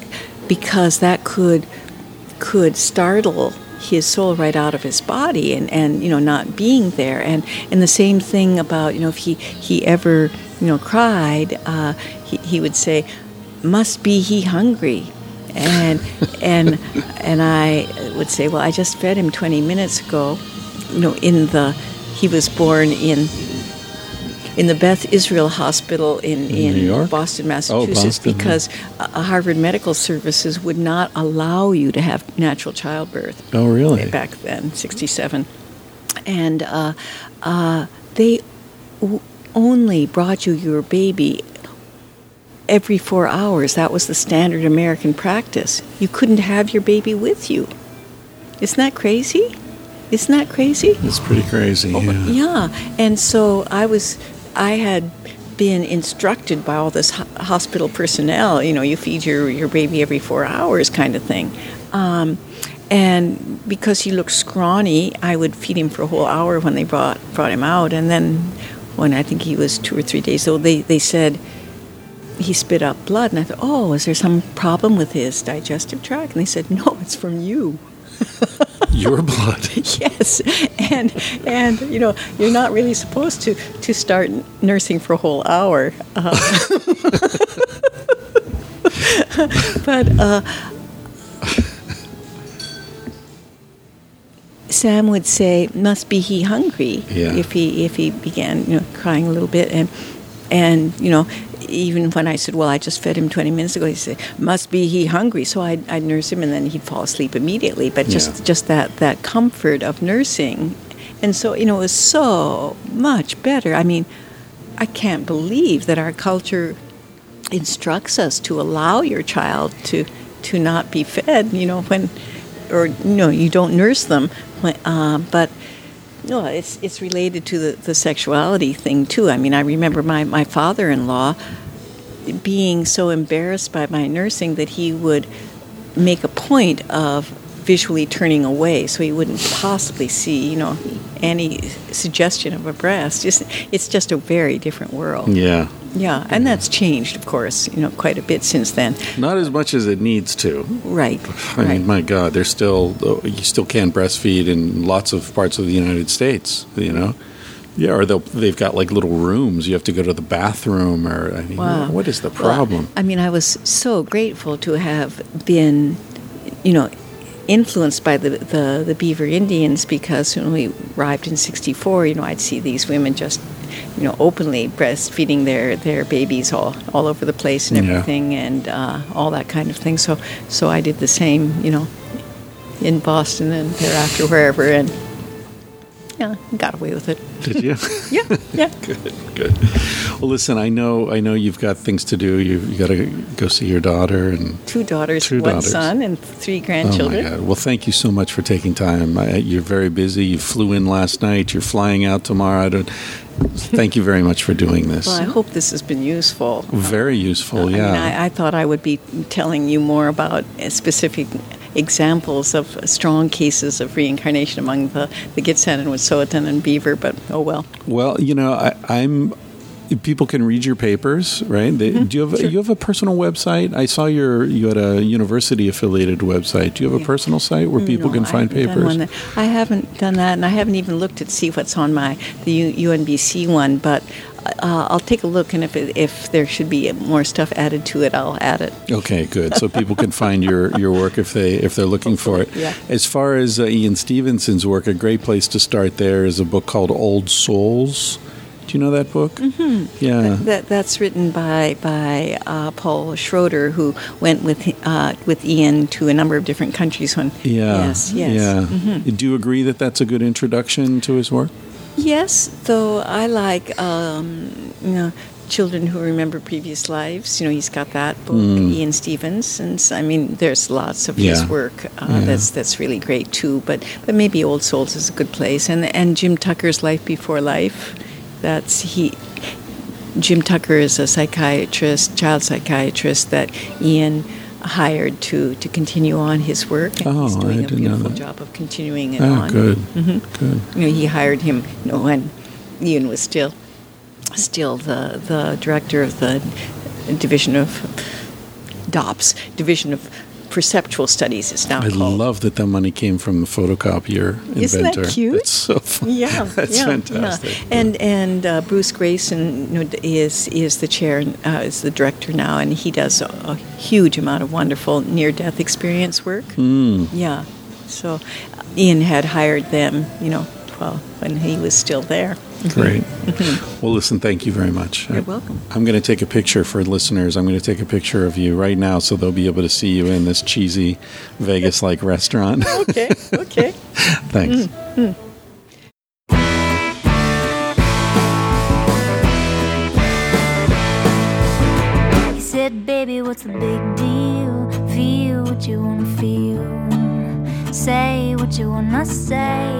because that could could startle his soul right out of his body, and, and you know not being there, and and the same thing about you know if he, he ever you know cried, uh, he he would say, "Must be he hungry," And and and I would say, well, I just fed him twenty minutes ago. You know, in the he was born in in the Beth Israel Hospital in in, in Boston, Massachusetts, oh, Boston, because yeah. uh, Harvard Medical Services would not allow you to have natural childbirth. Oh, really? Back then, sixty-seven, and uh, uh, they w- only brought you your baby every four hours. That was the standard American practice. You couldn't have your baby with you. Isn't that crazy? Isn't that crazy? It's pretty crazy, oh, yeah. Yeah, and so I was, I had been instructed by all this ho- hospital personnel, you know, you feed your, your baby every four hours kind of thing. Um, and because he looked scrawny, I would feed him for a whole hour when they brought brought him out. And then when I think he was two or three days old, they, they said, he spit up blood, and I thought, oh, is there some problem with his digestive tract? And they said, no, it's from you. Your blood. Yes, and and you know you're not really supposed to to start nursing for a whole hour. Uh, but uh, Sam would say, must be he hungry yeah. if he if he began you know crying a little bit and and you know. Even when I said, well, I just fed him twenty minutes ago, he'd say, must be he hungry. So I'd, I'd nurse him, and then he'd fall asleep immediately. But just, yeah. just that, that comfort of nursing. And so, you know, it was so much better. I mean, I can't believe that our culture instructs us to allow your child to to not be fed, you know, when, or, you know, you don't nurse them. When, uh, but... No, it's it's related to the, the sexuality thing, too. I mean, I remember my, my father-in-law being so embarrassed by my nursing that he would make a point of visually turning away so he wouldn't possibly see, you know, any suggestion of a breast. It's, it's just a very different world. Yeah. Yeah, and that's changed, of course, you know, quite a bit since then. Not as much as it needs to. Right. I mean, right. my God, there's still, you still can breastfeed in lots of parts of the United States, you know. Yeah, or they'll, they've got, like, little rooms. You have to go to the bathroom, or, I mean, wow. what is the problem? Well, I mean, I was so grateful to have been, you know, influenced by the, the, the Beaver Indians, because when we arrived in sixty-four, you know, I'd see these women just, you know, openly breastfeeding their, their babies all, all over the place and everything, yeah. and uh, all that kind of thing. So so I did the same, you know, in Boston and thereafter wherever, and yeah, got away with it. Did you? yeah, yeah. Good, good. Well, listen, I know, I know you've got things to do. You you got to go see your daughter and two daughters, two one daughters. son, and three grandchildren. Oh my God! Well, thank you so much for taking time. I, you're very busy. You flew in last night. You're flying out tomorrow. I don't. Thank you very much for doing this. Well, I hope this has been useful. Very useful, yeah. I mean, I, I thought I would be telling you more about specific examples of strong cases of reincarnation among the, the Gitxsan and Wet'suwet'en and Beaver, but oh well. Well, you know, I, I'm... people can read your papers, right? They, mm-hmm. Do you have sure. you have a personal website? I saw your you had a university affiliated website. Do you have yeah. a personal site where people no, can find I papers? That, I haven't done that, and I haven't even looked to see what's on my the U N B C one. But uh, I'll take a look, and if it, if there should be more stuff added to it, I'll add it. Okay, good. So people can find your, your work if they if they're looking for it. Yeah. As far as uh, Ian Stevenson's work, a great place to start there is a book called Old Souls. Do you know that book? Mm-hmm. Yeah. That, that, that's written by by uh, Paul Schroeder, who went with uh, with Ian to a number of different countries. When yeah, yes, yes. Yeah. Mm-hmm. Do you agree that that's a good introduction to his work? Yes, though I like um, you know Children Who Remember Previous Lives. You know, he's got that book, mm. Ian Stevenson. I mean, there's lots of yeah. his work uh, yeah. that's that's really great too. But but maybe Old Souls is a good place, and and Jim Tucker's Life Before Life. That's he. Jim Tucker is a psychiatrist, child psychiatrist that Ian hired to, to continue on his work. And oh, he's doing I didn't a beautiful know that. job of continuing it oh, on. Oh, good, mm-hmm. good. You know, he hired him. You know, when Ian was still still the the director of the Division of DOPS, Division of Perceptual Studies, it's now I called. I love that that money came from the photocopier inventor. Isn't that cute? That's so fun. Yeah. That's yeah, fantastic. Yeah. Yeah. And and uh, Bruce Grayson is is the chair, uh, is the director now, and he does a, a huge amount of wonderful near-death experience work. Mm. Yeah. So Ian had hired them, you know, well, when he was still there. Mm-hmm. Great. Mm-hmm. Well, listen, thank you very much. You're I, welcome. I'm going to take a picture for listeners. I'm going to take a picture of you right now so they'll be able to see you in this cheesy Vegas-like restaurant. Okay, okay. Thanks. Mm-hmm. He said, baby, what's the big deal? Feel what you want to feel. Say what you want to say.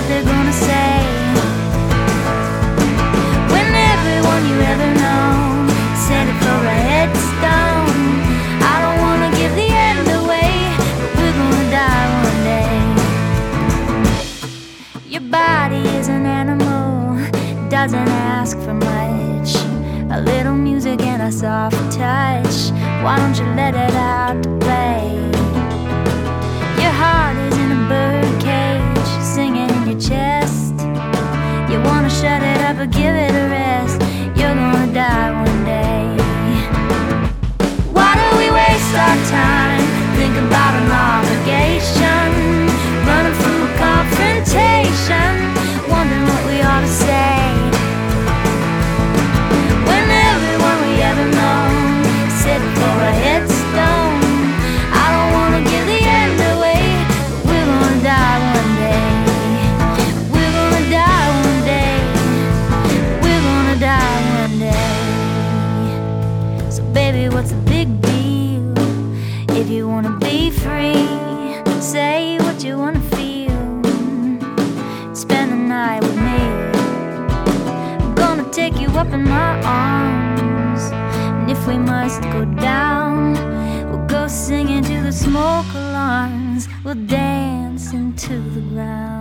they're gonna say. When everyone you ever know said it for a headstone. I don't wanna give the end away, but we're gonna die one day. Your body is an animal, doesn't ask for much. A little music and a soft touch. Why don't you let it out to play? Your heart is in a birdcage, singing in your chest. You wanna shut it up or give it a rest. You're gonna die one day. Our time, think about an obligation, running from a confrontation, wondering what we ought to say. When everyone we ever know said for a headstone, I don't want to give the end away, but we're gonna die one day. We're gonna die one day. We're gonna die one day. So baby, what's the big deal? If you wanna be free, say what you wanna feel. Spend the night with me. I'm gonna take you up in my arms. And if we must go down, we'll go singing to the smoke alarms. We'll dance into the ground.